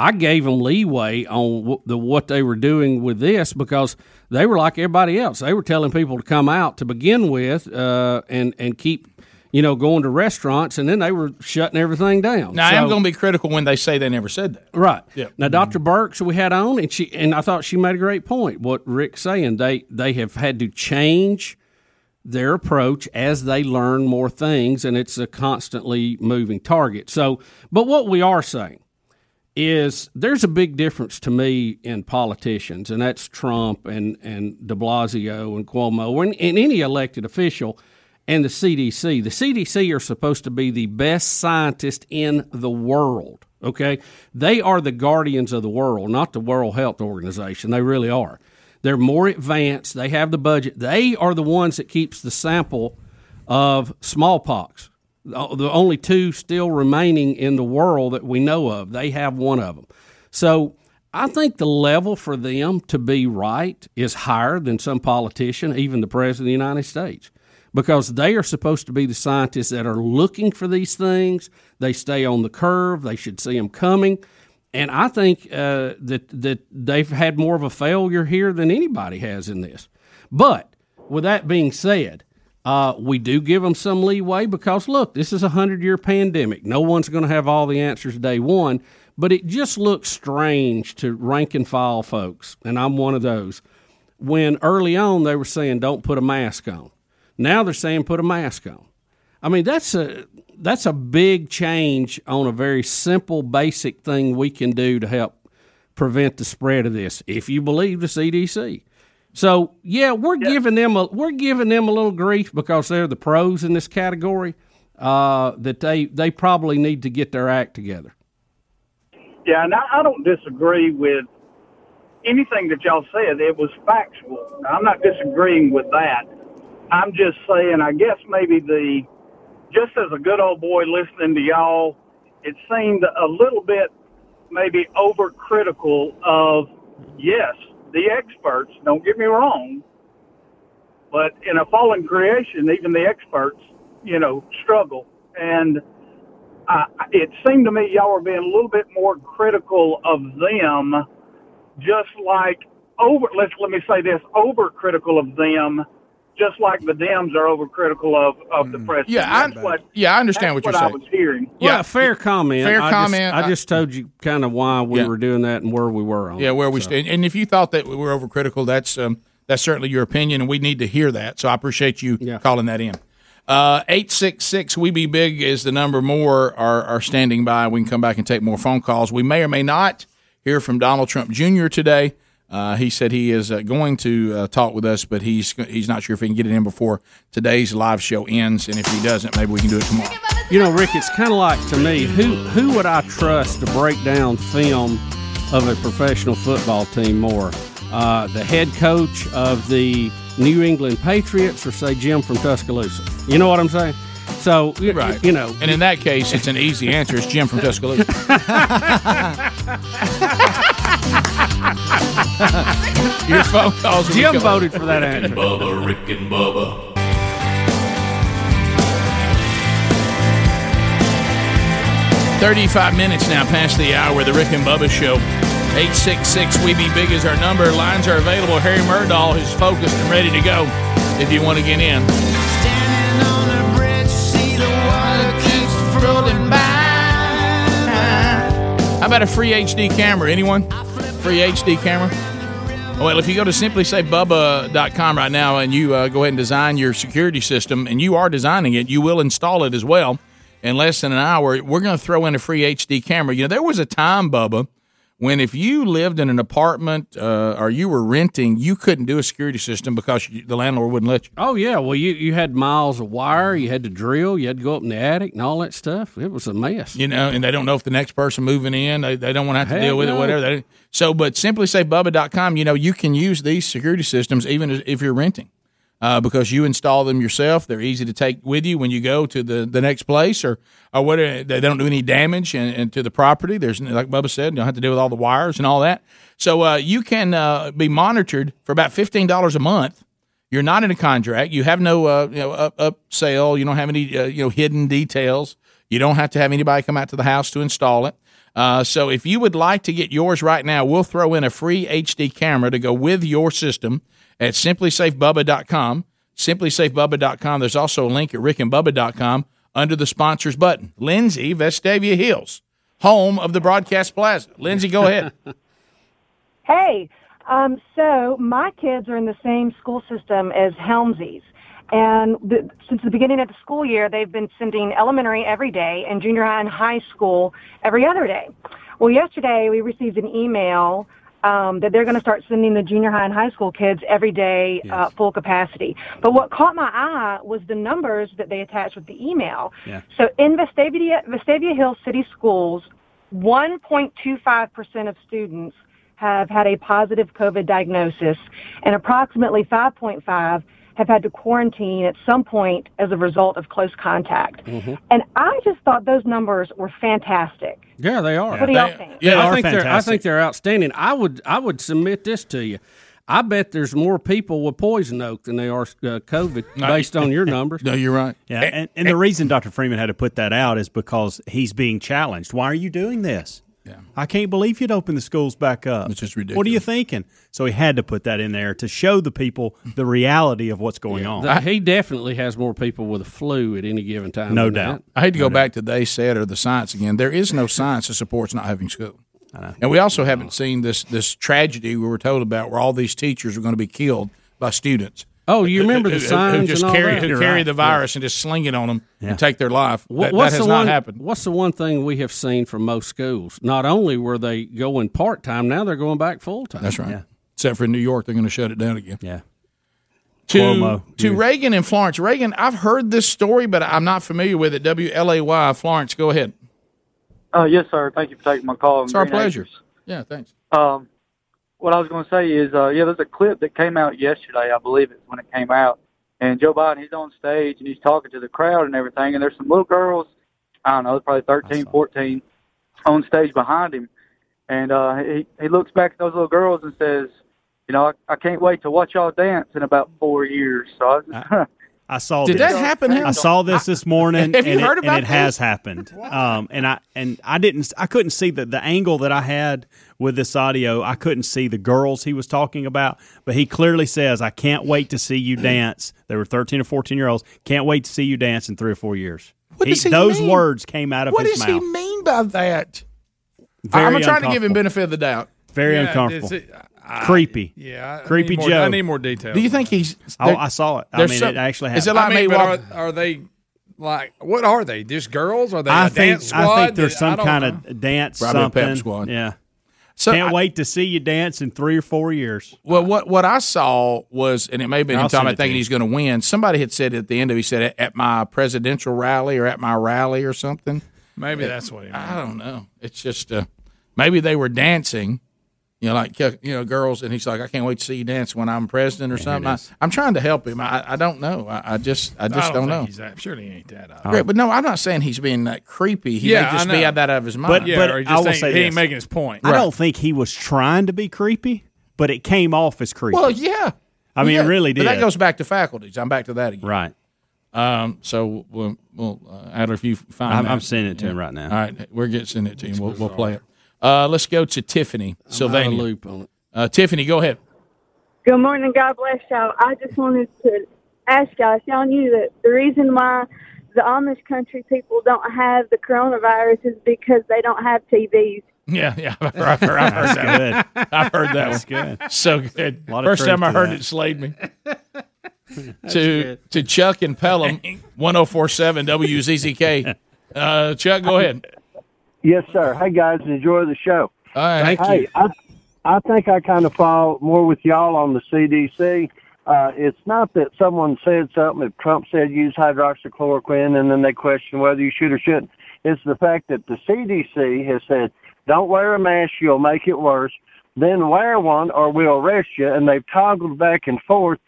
I gave them leeway on what they were doing with this because they were like everybody else. They were telling people to come out to begin with and keep, going to restaurants, and then they were shutting everything down. Now, I am going to be critical when they say they never said that. Right. Yep. Now, Dr. Birx we had on, and I thought she made a great point, what Rick's saying. They have had to change their approach as they learn more things, and it's a constantly moving target. So, but what we are saying is there's a big difference to me in politicians, and that's Trump and de Blasio and Cuomo and any elected official and the CDC. The CDC are supposed to be the best scientists in the world, okay? They are the guardians of the world, not the World Health Organization. They really are. They're more advanced. They have the budget. They are the ones that keeps the sample of smallpox. The only two still remaining in the world that we know of. They have one of them. So I think the level for them to be right is higher than some politician, even the president of the United States, because they are supposed to be the scientists that are looking for these things. They stay on the curve. They should see them coming. And I think that they've had more of a failure here than anybody has in this. But with that being said, We do give them some leeway because, look, this is a 100-year pandemic. No one's going to have all the answers day one, but it just looks strange to rank-and-file folks, and I'm one of those, when early on they were saying don't put a mask on. Now they're saying put a mask on. I mean, that's a big change on a very simple, basic thing we can do to help prevent the spread of this, if you believe the CDC. So yeah, we're giving them a little grief because they're the pros in this category. That they probably need to get their act together. Yeah, and I don't disagree with anything that y'all said. It was factual. I'm not disagreeing with that. I'm just saying, I guess maybe just as a good old boy listening to y'all, it seemed a little bit maybe overcritical of, yes, the experts, don't get me wrong, but in a fallen creation, even the experts, struggle. And it seemed to me y'all were being a little bit more critical of them, just like overcritical of them, just like the Dems are overcritical of the president. I understand what you're saying. That's what I was hearing. Yeah, well, fair comment. I just told you kind of why we were doing that and where we were on. Yeah, where we stand. And if you thought that we were overcritical, that's certainly your opinion, and we need to hear that. So I appreciate you calling that in. 866 We Be Big is the number. More are standing by. We can come back and take more phone calls. We may or may not hear from Donald Trump Jr. today. He said he is going to talk with us, but he's not sure if he can get it in before today's live show ends. And if he doesn't, maybe we can do it tomorrow. Rick, it's kind of like, to me, who would I trust to break down film of a professional football team more? The head coach of the New England Patriots or, say, Jim from Tuscaloosa? You know what I'm saying? So, right. And in that case, it's an easy answer. It's Jim from Tuscaloosa. Your phone calls. Jim voted for that answer. Rick and Bubba. Bubba. 35 minutes now past the hour. The Rick and Bubba Show. 866 We Be Big is our number. Lines are available. Harry Murdahl is focused and ready to go if you want to get in. Standing on a bridge, see the water keeps rolling by. How about a free HD camera? Anyone? Free HD camera? Well, if you go to simplysavebubba.com right now and you go ahead and design your security system, and you are designing it, you will install it as well in less than an hour. We're going to throw in a free HD camera. There was a time, Bubba, when if you lived in an apartment or you were renting, you couldn't do a security system because the landlord wouldn't let you. Oh, yeah. Well, you had miles of wire. You had to drill. You had to go up in the attic and all that stuff. It was a mess. And they don't know if the next person moving in, they don't want to have to deal with it, whatever. But simplysavebubba.com, you can use these security systems even if you're renting because you install them yourself. They're easy to take with you when you go to the next place or whatever. They don't do any damage and to the property. There's, like Bubba said, you don't have to deal with all the wires and all that. So you can be monitored for about $15 a month. You're not in a contract. You have no up sale. You don't have any hidden details. You don't have to have anybody come out to the house to install it. So if you would like to get yours right now, we'll throw in a free HD camera to go with your system at simplysavebubba.com, simplysavebubba.com. There's also a link at rickandbubba.com under the sponsors button. Lindsay, Vestavia Hills, home of the Broadcast Plaza. Lindsay, go ahead. Hey, so my kids are in the same school system as Helmsies. And since the beginning of the school year, they've been sending elementary every day and junior high and high school every other day. Well, yesterday we received an email that they're going to start sending the junior high and high school kids every day, full capacity. But what caught my eye was the numbers that they attached with the email. Yeah. So in Vestavia Hills City Schools, 1.25% of students have had a positive COVID diagnosis, and approximately 5.5% have had to quarantine at some point as a result of close contact. Mm-hmm. And I just thought those numbers were fantastic. Yeah, they are. What do y'all think? Yeah, I think they're outstanding. I would submit this to you. I bet there's more people with poison oak than they are COVID based on your numbers. No, you're right. Yeah, and the reason Dr. Freeman had to put that out is because he's being challenged. Why are you doing this? Yeah. I can't believe you'd open the schools back up. It's just ridiculous. What are you thinking? So he had to put that in there to show the people the reality of what's going on. He definitely has more people with a flu at any given time. No doubt. I hate to go back to they said or the science again. There is no science that supports not having school. I know. And we also haven't seen this tragedy we were told about where all these teachers are going to be killed by students. Oh, you remember the signs who carry the virus and just sling it on them and take their life. That has not happened. What's the one thing we have seen from most schools? Not only were they going part-time, now they're going back full-time. That's right. Yeah. Except for in New York, they're going to shut it down again. Yeah. To Reagan and Florence. Reagan, I've heard this story, but I'm not familiar with it. WLAY, Florence, go ahead. Yes, sir. Thank you for taking my call. It's our pleasure. Yeah, thanks. What I was going to say is, there's a clip that came out yesterday, I believe it's when it came out, and Joe Biden, he's on stage, and he's talking to the crowd and everything, and there's some little girls, I don't know, probably 13, 14, on stage behind him, and he looks back at those little girls and says, I can't wait to watch y'all dance in about 4 years, so I was just I saw. Did this. That happen? I saw this morning. Have you heard about it? And it has happened. I couldn't see the angle that I had with this audio. I couldn't see the girls he was talking about, but he clearly says, "I can't wait to see you dance." They were 13 or 14-year-olds. Can't wait to see you dance in 3 or 4 years. Those words came out of his mouth. What does he mean by that? I'm trying to give him benefit of the doubt. Very uncomfortable. Creepy. Creepy Joe. I need more details. Do you think he's... Oh, I saw it. I mean, it actually happened. Is it like are they... Like, what are they? Just girls? Are they dance squad? I think there's some kind of dance probably something. Probably a pep squad. Yeah. So Can't wait to see you dance in 3 or 4 years. Well, what I saw was, and it may have been him talking about thinking he's going to win, somebody had said at the end of it, he said, at my presidential rally or at my rally or something. Maybe that's what he meant. I don't know. It's just, maybe they were dancing... girls, and he's like, I can't wait to see you dance when I'm president or something. I'm trying to help him. I don't know. I just don't know. Surely he ain't that. Great, but no, I'm not saying he's being that creepy. He may just be out of his mind. But I will say this. Ain't making his point. I don't think he was trying to be creepy, but it came off as creepy. Well, yeah. I mean, it really did. But that goes back to faculties. I'm back to that again. Right. So we'll Adler, if you find that. I'm sending it to him right now. All right, we're getting send it to him. We'll play it. Let's go to Tiffany, Sylvania. Loop on it. Tiffany, go ahead. Good morning. God bless y'all. I just wanted to ask y'all if y'all knew that the reason why the Amish country people don't have the coronavirus is because they don't have TVs. Yeah. I've heard that. Good. I've heard that. That's good. So good. First time I heard that. It slayed me. to Chuck in Pelham, 104.7 WZZK. Chuck, go ahead. Yes, sir. Hey, guys, enjoy the show. All right. Thank you. I think I kind of fall more with y'all on the CDC. It's not that someone said something. If Trump said use hydroxychloroquine and then they question whether you should or shouldn't, it's the fact that the CDC has said, don't wear a mask, you'll make it worse. Then wear one or we'll arrest you. And they've toggled back and forth.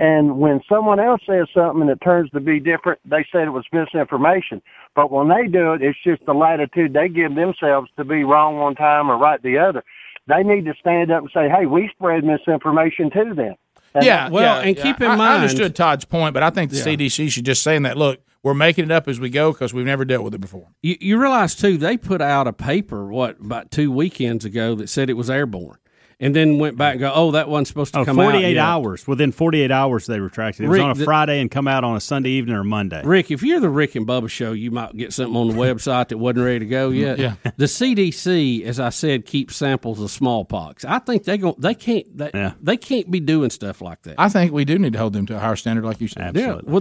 And when someone else says something and it turns to be different, they said it was misinformation. But when they do it, it's just the latitude they give themselves to be wrong one time or right the other. They need to stand up and say, hey, we spread misinformation to them. Keep in mind. I understood Todd's point, but I think the CDC should just say in that, look, we're making it up as we go because we've never dealt with it before. You realize, too, they put out a paper, about 2 weekends ago that said it was airborne. And then went back and go, that wasn't supposed to come 48 out. 48 hours. Within 48 hours, they retracted. It was on a Friday and come out on a Sunday evening or Monday. Rick, if you're the Rick and Bubba show, you might get something on the website that wasn't ready to go yet. Yeah. The CDC, as I said, keeps samples of smallpox. I think they can't be doing stuff like that. I think we do need to hold them to a higher standard, like you said. Absolutely. Yeah.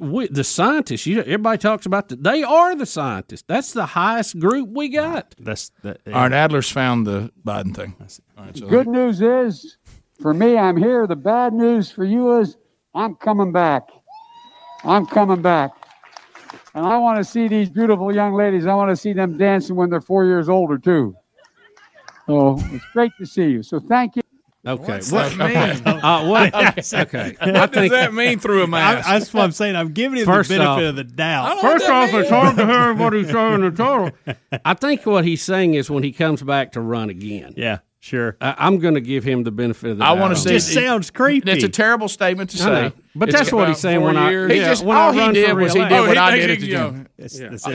Well, the scientists, everybody talks about they are the scientists. That's the highest group we got. All right, Adler's found the Biden thing. All right, so good news is, for me, I'm here. The bad news for you is I'm coming back. I'm coming back. And I want to see these beautiful young ladies. I want to see them dancing when they're 4 years older, too. So it's great to see you. So thank you. Okay. What does that mean through a mask? That's what I'm saying. I'm giving him the benefit of the doubt. First off, it's hard to hear what he's saying in the total. I think what he's saying is when he comes back to run again. Yeah. Sure. I'm going to give him the benefit of the doubt. I want to say it sounds creepy. It's a terrible statement to say. But that's what he's saying when I. He just all he did was he did what I did at the gym.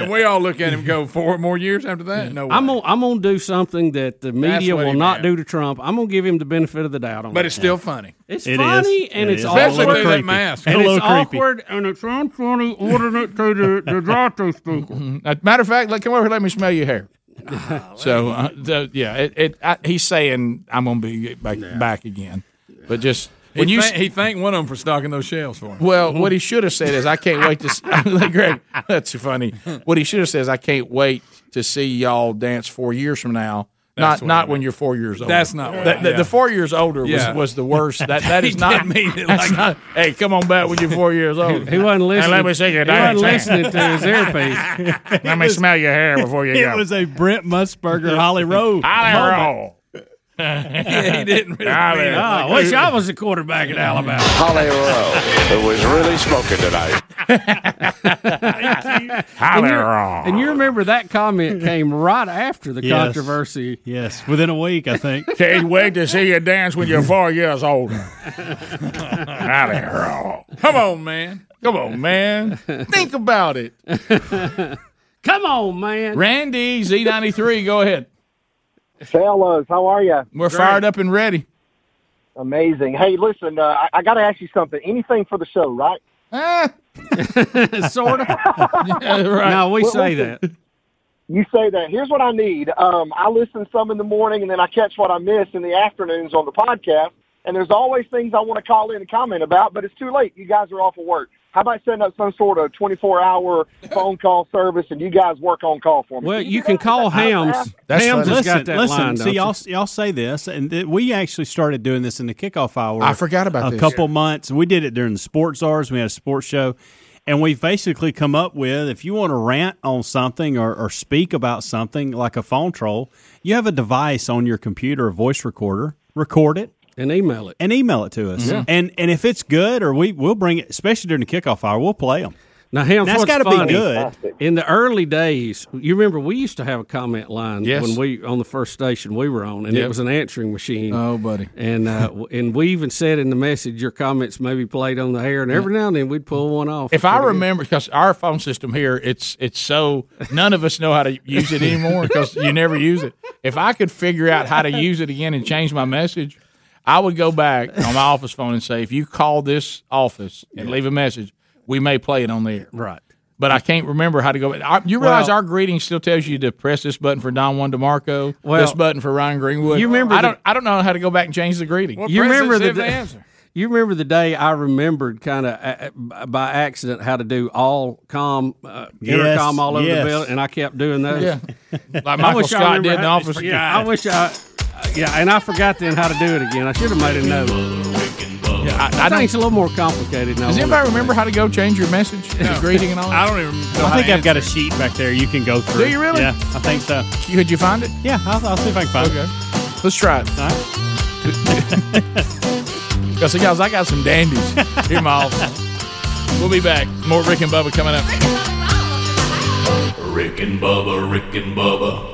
And we all look at him go 4 more years after that. No way. I'm going to do something that the media will not do to Trump. I'm going to give him the benefit of the doubt on that. But it's still funny. It's funny and it's awkward. Especially through that mask. And it's awkward and it's unfunny ordinate to the doctor's people. Matter of fact, come over here. Let me smell your hair. So, he's saying I'm going to be back again. But just when he thanked one of them for stocking those shelves for him. Well, what he should have said is, I can't wait to – Greg, that's funny. What he should have said is, I can't wait to see y'all dance 4 years from now. Not when you're 4 years old. That's not right. The 4 years older was the worst. That is not me. Hey, come on back when you're 4 years old. He wasn't listening. Let me see your dance. He wasn't listening to his earpiece. Let me smell your hair before you go. It was a Brent Musburger Holly Rowe. Yeah, he didn't really. I wish I was a quarterback at Alabama. Holly Rowe, who was really smoking tonight. Holly Rowe. And you remember that comment came right after the controversy. Yes, within a week, I think. Can't wait to see you dance when you're 4 years older. Holly Rowe. Come on, man. Think about it. Come on, man. Randy, Z93, go ahead. Fellas, how are you? We're fired up and ready. Amazing. Hey, listen, I got to ask you something. Anything for the show, right? Sort of. Yeah, right. No, that. You say that. Here's what I need. I listen some in the morning, and then I catch what I miss in the afternoons on the podcast. And there's always things I want to call in and comment about, but it's too late. You guys are off of work. How about setting up some sort of 24-hour phone call service, and you guys work on call for me? Well, you can call Hams. Hams has got that line. See, y'all say this, and we actually started doing this in the kickoff hour. I forgot about this. A couple months. We did it during the sports hours. We had a sports show, and we've basically come up with, if you want to rant on something or speak about something like a phone troll, you have a device on your computer, a voice recorder, record it. And email it to us. Yeah. And if it's good, or we'll bring it, especially during the kickoff hour, we'll play them. Now, Hams, that's got to be good. In the early days, you remember we used to have a comment line when we on the first station we were on, and it was an answering machine. Oh, buddy! And and we even said in the message, your comments may be played on the air, and every now and then we'd pull one off. If I remember, because our phone system here, it's so none of us know how to use it anymore because you never use it. If I could figure out how to use it again and change my message, I would go back on my office phone and say, if you call this office and leave a message, we may play it on the air. Right. But I can't remember how to go back. You realize our greeting still tells you to press this button for Don Juan DeMarco, this button for Ryan Greenwood. You remember I don't know how to go back and change the greeting. Well, you remember the day I remembered kind of by accident how to do intercom all over the building, and I kept doing those. Yeah. Like Michael Scott did in the office. Yeah, I wish I... Yeah, and I forgot then how to do it again. I should have made a note. Yeah, I think it's a little more complicated now. Does anybody remember how to go change your message, the greeting and all that? I don't even know. I think I've got a sheet back there you can go through. Do you really? Yeah, I think so. Could you find it? Yeah, I'll see if I can find it. Let's try it. All right. Because, guys, I got some dandies here in my office. We'll be back. More Rick and Bubba coming up. Rick and Bubba, Rick and Bubba.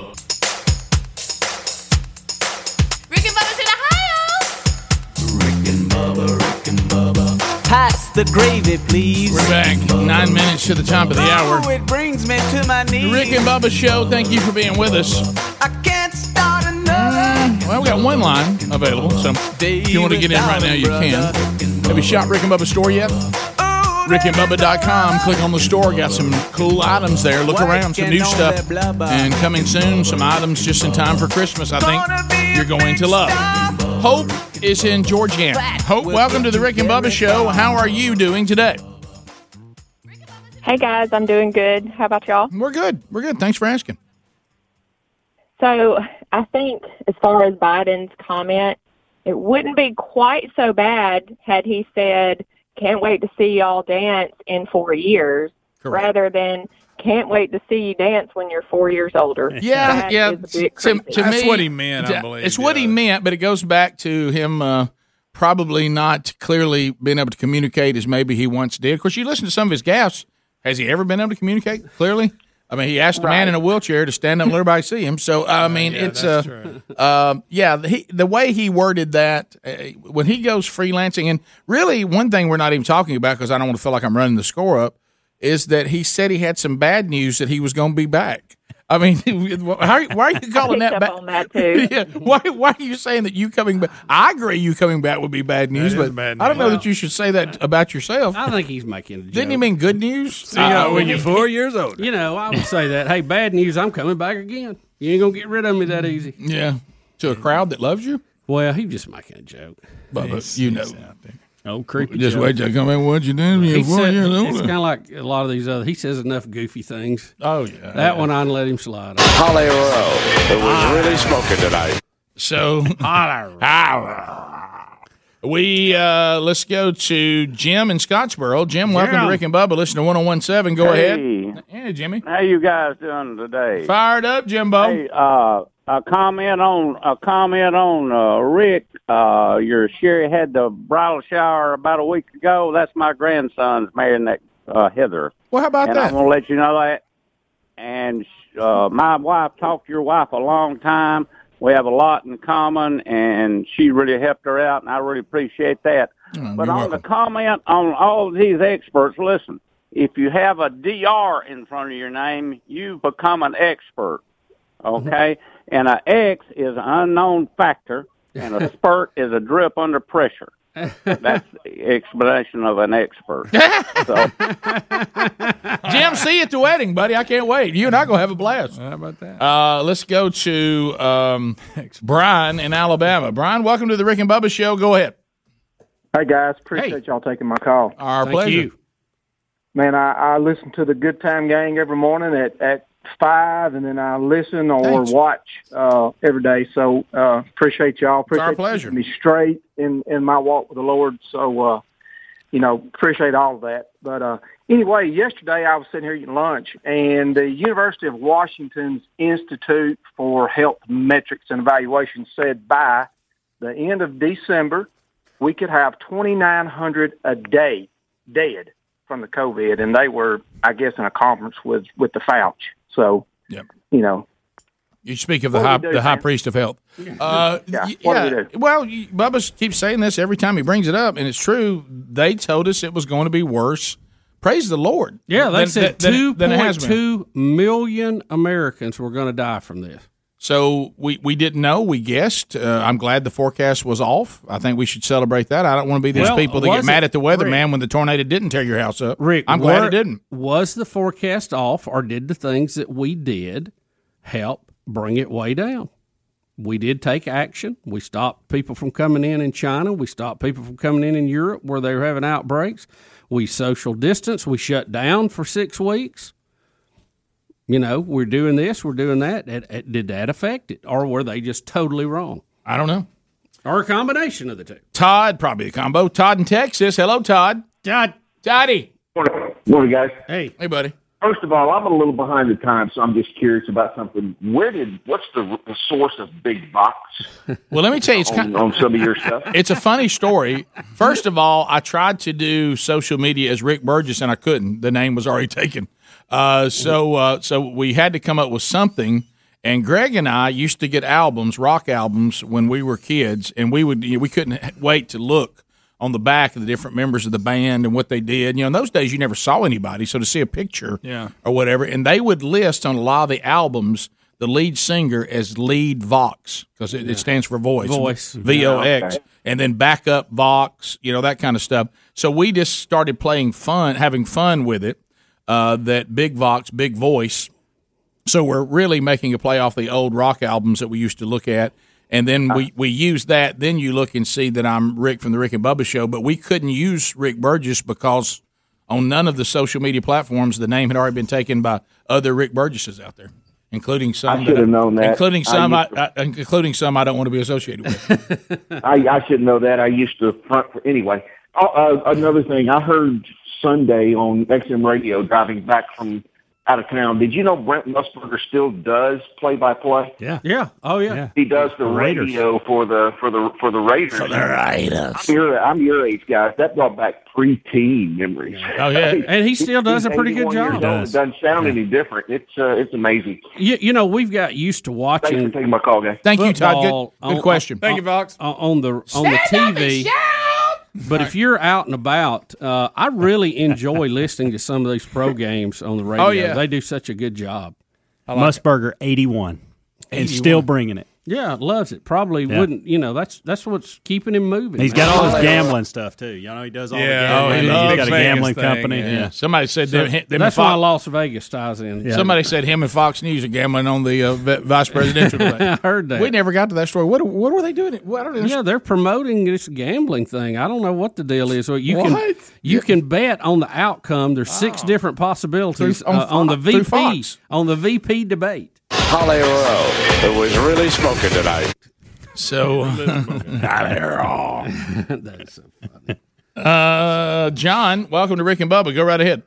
Pass the gravy, please. We're back. 9 minutes to the top of the hour. It brings me to my knees. Rick and Bubba Show, thank you for being with us. I can't start another. Well, we got one line available, so if you want to get in right now, you can. Have you shot Rick and Bubba's store yet? RickandBubba.com. Click on the store. Got some cool items there. Look around. Some new stuff. And coming soon, some items just in time for Christmas, I think you're going to love. Hope is in Georgiana. Hope, welcome to the Rick and Bubba Show. How are you doing today? Hey, guys. I'm doing good. How about y'all? We're good. Thanks for asking. So I think as far as Biden's comment, it wouldn't be quite so bad had he said, can't wait to see y'all dance in 4 years, rather than can't wait to see you dance when you're 4 years older. Yeah, that's what he meant, I believe. It's what he meant, but it goes back to him probably not clearly being able to communicate as maybe he once did. Of course, you listen to some of his gaffes. Has he ever been able to communicate clearly? I mean, he asked a man in a wheelchair to stand up and let everybody see him. So, I mean, it's the way he worded that, when he goes freelancing, and really one thing we're not even talking about, because I don't want to feel like I'm running the score up, is that he said he had some bad news that he was going to be back. I mean, why are you calling that bad? Yeah. Why are you saying that you coming back? I agree you coming back would be bad news, but bad news. I don't know that you should say that about yourself. I think he's making a joke. Didn't he mean good news? See, when you're 4 years old. You know, I would say that. Hey, bad news, I'm coming back again. You ain't going to get rid of me that easy. Yeah. To a crowd that loves you? Well, he's just making a joke. But you know. Out there. Oh, creepy! Just joke. Wait till I come in. What you did? You're 4 years older. It's kind of like a lot of these other. He says enough goofy things. Oh yeah, that one I let him slide. Holy roll! It was really smoking tonight. So we let's go to Jim in Scottsboro. Jim, welcome to Rick and Bubba. Listen to 101.7. Go ahead. Hey, Jimmy. How you guys doing today? Fired up, Jimbo. Hey, A comment on Rick. Your Sherry had the bridal shower about a week ago. That's my grandson's marrying that Heather. Well, how about that? I'm going to let you know that. And my wife talked to your wife a long time. We have a lot in common, and she really helped her out, and I really appreciate that. Oh, but on the comment on all these experts, listen, if you have a DR in front of your name, you become an expert. Okay, and an X is an unknown factor, and a spurt is a drip under pressure. That's the explanation of an expert. So. Jim, see you at the wedding, buddy. I can't wait. You and I are going to have a blast. How about that? Let's go to Brian in Alabama. Brian, welcome to the Rick and Bubba Show. Go ahead. Hey, guys. Appreciate y'all taking my call. Our pleasure. You. Man, I listen to the Good Time Gang every morning at 5, and then I listen or watch every day. So appreciate y'all. Appreciate it's our pleasure. Me straight in my walk with the Lord. So appreciate all of that. But anyway, yesterday I was sitting here eating lunch, and the University of Washington's Institute for Health Metrics and Evaluation said by the end of December we could have 2,900 a day dead from the COVID, and they were, I guess, in a conference with the Fauci. So, you speak of the high priest of health. Well, Bubba keeps saying this every time he brings it up, and it's true. They told us it was going to be worse. Praise the Lord. Yeah, they said 2.2 million Americans were going to die from this. So we didn't know. We guessed. I'm glad the forecast was off. I think we should celebrate that. I don't want to be those people that get mad at the weatherman when the tornado didn't tear your house up. Rick, I'm glad it didn't. Was the forecast off, or did the things that we did help bring it way down? We did take action. We stopped people from coming in China. We stopped people from coming in Europe where they were having outbreaks. We social distanced. We shut down for 6 weeks. You know, we're doing this, we're doing that. Did that affect it? Or were they just totally wrong? I don't know. Or a combination of the two. Todd, probably a combo. Todd in Texas. Hello, Todd. Toddy. Morning, guys. Hey, buddy. First of all, I'm a little behind the times, so I'm just curious about something. What's the source of big box? Well, let me tell you, it's on some of your stuff. It's a funny story. First of all, I tried to do social media as Rick Burgess, and I couldn't. The name was already taken. So we had to come up with something, and Greg and I used to get albums, rock albums, when we were kids, and we couldn't wait to look on the back of the different members of the band and what they did. You know, in those days you never saw anybody, so to see a picture or whatever, and they would list on a lot of the albums the lead singer as lead vox, because it stands for voice, VOX, and then backup vox, that kind of stuff. So we just started having fun with it. That big vox, big voice. So we're really making a play off the old rock albums that we used to look at. And then we use that. Then you look and see that I'm Rick from the Rick and Bubba Show. But we couldn't use Rick Burgess because on none of the social media platforms, the name had already been taken by other Rick Burgesses out there, including some. I should have known that. Including some I don't want to be associated with. I should know that. I used to front for anyway. Another thing I heard Sunday on XM radio driving back from out of town. Did you know Brent Musburger still does play-by-play? Yeah, yeah, oh yeah. He does the radio for the Raiders. For the Raiders. I'm your age, guys. That brought back pre-teen memories. Oh yeah, and he still does a pretty good job. Doesn't sound any different. It's amazing. You know, we've got used to watching. Thanks for taking my call, guys. Thank you, Todd. Good question. Thank you, Vox. On the TV. But if you're out and about, I really enjoy listening to some of these pro games on the radio. Oh, yeah. They do such a good job. Musburger, 81. And still bringing it. Yeah, loves it. Probably wouldn't, you know, that's what's keeping him moving. He's got all his gambling stuff, too. You know, he does all the gambling. He's got a gambling company. Yeah. Yeah. Somebody said that's why Las Vegas ties in. Yeah. Somebody said him and Fox News are gambling on the vice presidential debate. I heard that. We never got to that story. What were they doing? I don't know. Yeah, they're promoting this gambling thing. I don't know what the deal is. You can bet on the outcome. There's six different possibilities on the VP debate. Holly Rowe, who was really smoking tonight. So, Holly Rowe. That's so funny. John, welcome to Rick and Bubba. Go right ahead.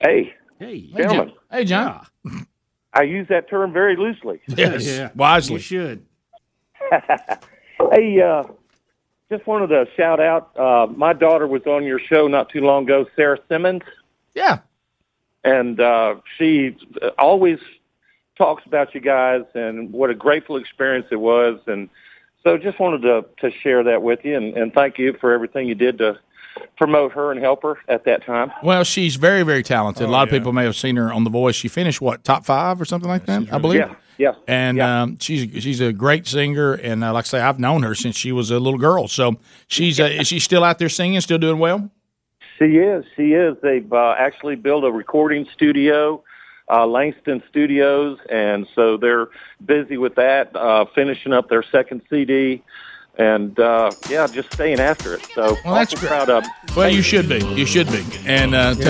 Hey, gentlemen. Hey, John. Yeah. I use that term very loosely. Yes, wisely. You should. Hey, just wanted to shout out. My daughter was on your show not too long ago, Sarah Simmons. Yeah. And she always talks about you guys and what a grateful experience it was. And so just wanted to share that with you and thank you for everything you did to promote her and help her at that time. Well, she's very, very talented. A lot of people may have seen her on The Voice. She finished, top five or something like that, I believe? Yeah. And she's a great singer. And like I say, I've known her since she was a little girl. So is she still out there singing, still doing well? She is. They've actually built a recording studio, Langston Studios, and so they're busy with that, finishing up their second CD, and, just staying after it. So that's great. Proud of. Well, you should be. You should be. And she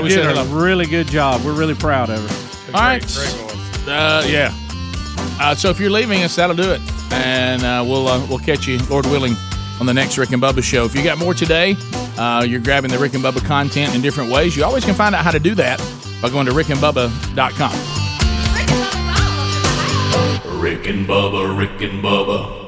did a really good job. We're really proud of her. All right. Great so if you're leaving us, that'll do it. And we'll catch you, Lord willing, on the next Rick and Bubba show. If you got more today, you're grabbing the Rick and Bubba content in different ways. You always can find out how to do that by going to rickandbubba.com. Rick and Bubba, Rick and Bubba.